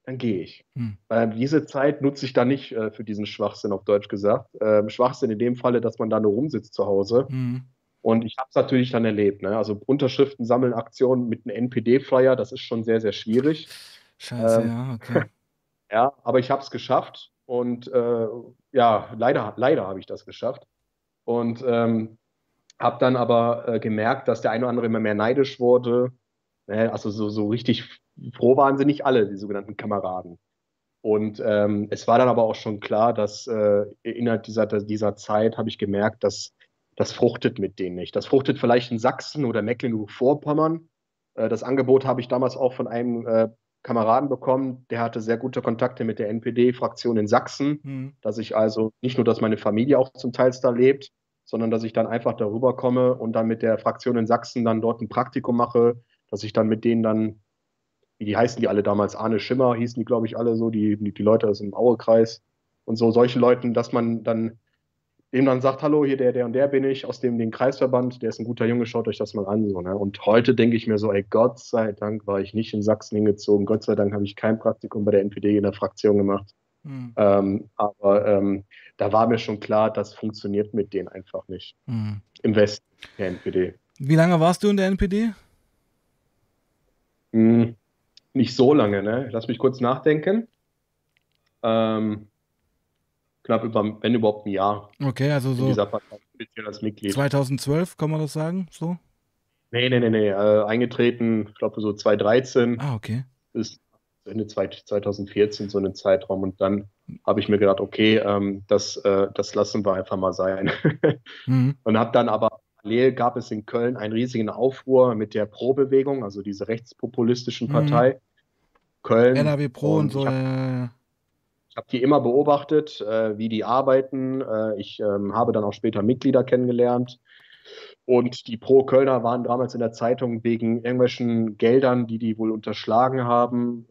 dann gehe ich. Weil diese Zeit nutze ich da nicht für diesen Schwachsinn, auf Deutsch gesagt. Schwachsinn in dem Falle, dass man da nur rumsitzt zu Hause. Und ich habe es natürlich dann erlebt. Ne? Also Unterschriften sammeln, Aktionen mit einem NPD-Flyer, das ist schon sehr, sehr schwierig. Scheiße, ja, okay. Ja, aber ich habe es geschafft. Und ja, leider habe ich das geschafft. Und habe dann aber gemerkt, dass der eine oder andere immer mehr neidisch wurde. Also so richtig froh waren sie nicht alle, die sogenannten Kameraden. Und es war dann aber auch schon klar, dass innerhalb dieser Zeit habe ich gemerkt, dass das fruchtet mit denen nicht. Das fruchtet vielleicht in Sachsen oder Mecklenburg-Vorpommern. Das Angebot habe ich damals auch von einem Kameraden bekommen, der hatte sehr gute Kontakte mit der NPD-Fraktion in Sachsen, dass ich also nicht nur, dass meine Familie auch zum Teil da lebt, sondern dass ich dann einfach darüber komme und dann mit der Fraktion in Sachsen dann dort ein Praktikum mache, dass ich dann mit denen dann, wie die heißen die alle damals, Arne Schimmer hießen die, glaube ich, alle so, die Leute aus dem Aue-Kreis und so, solchen Leuten, dass man dann dem dann sagt, hallo, hier der und der bin ich, aus dem den Kreisverband, der ist ein guter Junge, schaut euch das mal an. So, ne? Und heute denke ich mir so, ey, Gott sei Dank war ich nicht in Sachsen hingezogen, Gott sei Dank habe ich kein Praktikum bei der NPD in der Fraktion gemacht. Aber da war mir schon klar, das funktioniert mit denen einfach nicht. Im Westen der NPD. Wie lange warst du in der NPD? Nicht so lange, ne? Lass mich kurz nachdenken. Knapp über, wenn überhaupt, ein Jahr. Okay, also so. In dieser Partei speziell als Mitglied. 2012, kann man das sagen? So? Nee. Eingetreten, ich glaube, so 2013. Ah, okay. Bis Ende 2014, so einen Zeitraum. Und dann habe ich mir gedacht, okay, das lassen wir einfach mal sein. Und habe dann aber. Parallel gab es in Köln einen riesigen Aufruhr mit der Pro-Bewegung, also diese rechtspopulistischen Partei. Köln. NRW Pro und so. Ich habe die immer beobachtet, wie die arbeiten. Ich habe dann auch später Mitglieder kennengelernt. Und die Pro-Kölner waren damals in der Zeitung wegen irgendwelchen Geldern, die wohl unterschlagen haben.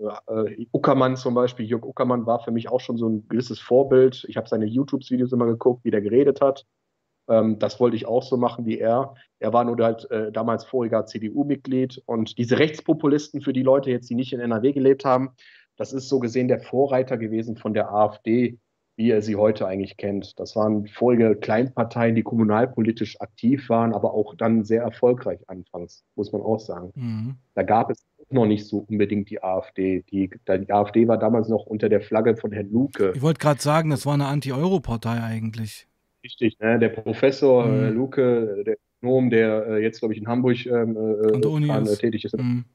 Uckermann zum Beispiel, Jörg Uckermann war für mich auch schon so ein gewisses Vorbild. Ich habe seine YouTube-Videos immer geguckt, wie der geredet hat. Das wollte ich auch so machen wie er. Er war nur halt damals voriger CDU-Mitglied. Und diese Rechtspopulisten, für die Leute jetzt, die nicht in NRW gelebt haben, das ist so gesehen der Vorreiter gewesen von der AfD, wie ihr sie heute eigentlich kennt. Das waren vorige Kleinparteien, die kommunalpolitisch aktiv waren, aber auch dann sehr erfolgreich anfangs, muss man auch sagen. Mhm. Da gab es noch nicht so unbedingt die AfD. Die AfD war damals noch unter der Flagge von Herrn Luke. Ich wollte gerade sagen, das war eine Anti-Euro-Partei eigentlich. Richtig, ne? Der Professor Luke, der Ökonom, der jetzt, glaube ich, in Hamburg tätig ist. Mhm.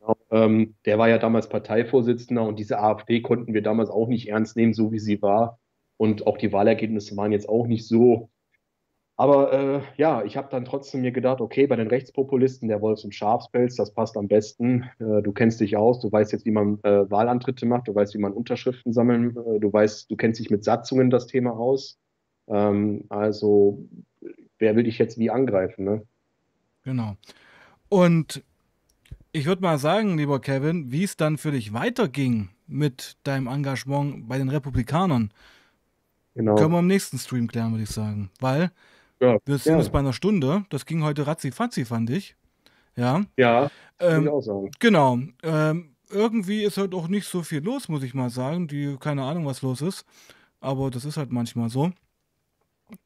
Genau, der war ja damals Parteivorsitzender und diese AfD konnten wir damals auch nicht ernst nehmen, so wie sie war. Und auch die Wahlergebnisse waren jetzt auch nicht so. Aber ja, ich habe dann trotzdem mir gedacht, okay, bei den Rechtspopulisten, der Wolfs- und Schafspelz, das passt am besten. Du kennst dich aus, du weißt jetzt, wie man Wahlantritte macht, du weißt, wie man Unterschriften sammeln, du kennst dich mit Satzungen das Thema aus. Also, wer will dich jetzt wie angreifen, ne? Genau. Und ich würde mal sagen, lieber Kevin, wie es dann für dich weiterging mit deinem Engagement bei den Republikanern, genau, können wir im nächsten Stream klären, würde ich sagen. Weil wir sind jetzt bei einer Stunde, das ging heute ratzi-fatzi, fand ich. Ja, ja, kann ich auch sagen. Genau. Irgendwie ist halt auch nicht so viel los, muss ich mal sagen. Keine Ahnung, was los ist, aber das ist halt manchmal so.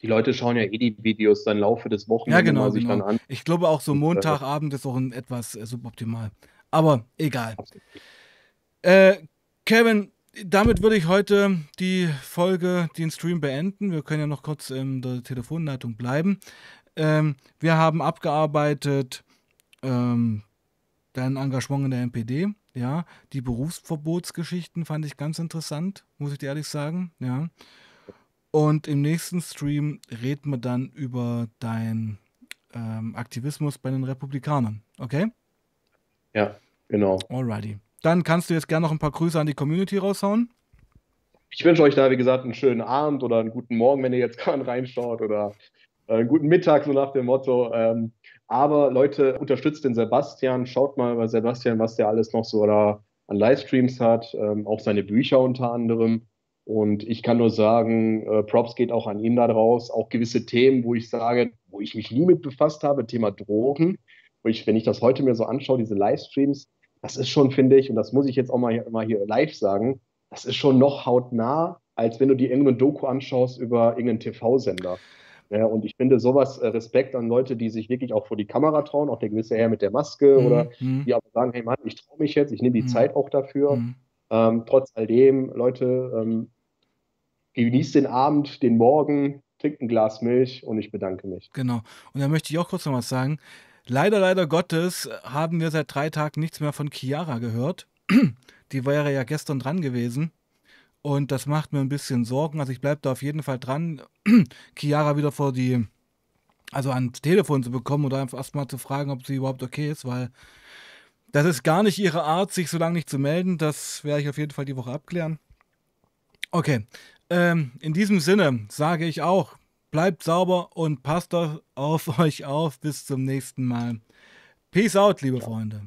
Die Leute schauen ja eh die Videos dann im Laufe des Wochenends sich dann an. Ich glaube auch so Montagabend ist auch etwas suboptimal. Aber egal. Kevin, damit würde ich heute die Folge, den Stream beenden. Wir können ja noch kurz in der Telefonleitung bleiben. Wir haben abgearbeitet dein Engagement in der NPD. Ja, die Berufsverbotsgeschichten fand ich ganz interessant, muss ich dir ehrlich sagen. Ja. Und im nächsten Stream reden wir dann über deinen Aktivismus bei den Republikanern, okay? Ja, genau. Alrighty. Dann kannst du jetzt gerne noch ein paar Grüße an die Community raushauen. Ich wünsche euch da, wie gesagt, einen schönen Abend oder einen guten Morgen, wenn ihr jetzt gerade reinschaut, oder einen guten Mittag, so nach dem Motto. Aber Leute, unterstützt den Sebastian. Schaut mal bei Sebastian, was der alles noch so da an Livestreams hat. Auch seine Bücher unter anderem. Und ich kann nur sagen, Props geht auch an ihn da raus. Auch gewisse Themen, wo ich sage, wo ich mich nie mit befasst habe, Thema Drogen. Wenn ich das heute mir so anschaue, diese Livestreams, das ist schon, finde ich, und das muss ich jetzt auch mal hier live sagen, das ist schon noch hautnah, als wenn du dir irgendeine Doku anschaust über irgendeinen TV-Sender. Ja, und ich finde sowas, Respekt an Leute, die sich wirklich auch vor die Kamera trauen, auch der gewisse Herr mit der Maske oder die aber sagen, hey Mann, ich traue mich jetzt, ich nehme die Zeit auch dafür. Trotz all dem, Leute, genießt den Abend, den Morgen, trinkt ein Glas Milch und ich bedanke mich. Genau. Und da möchte ich auch kurz noch was sagen. Leider, leider Gottes haben wir seit 3 Tagen nichts mehr von Chiara gehört. Die wäre ja gestern dran gewesen und das macht mir ein bisschen Sorgen. Also ich bleibe da auf jeden Fall dran, Chiara wieder ans Telefon zu bekommen oder einfach erstmal zu fragen, ob sie überhaupt okay ist, weil das ist gar nicht ihre Art, sich so lange nicht zu melden. Das werde ich auf jeden Fall die Woche abklären. Okay, in diesem Sinne sage ich auch, bleibt sauber und passt auf euch auf. Bis zum nächsten Mal. Peace out, liebe Freunde.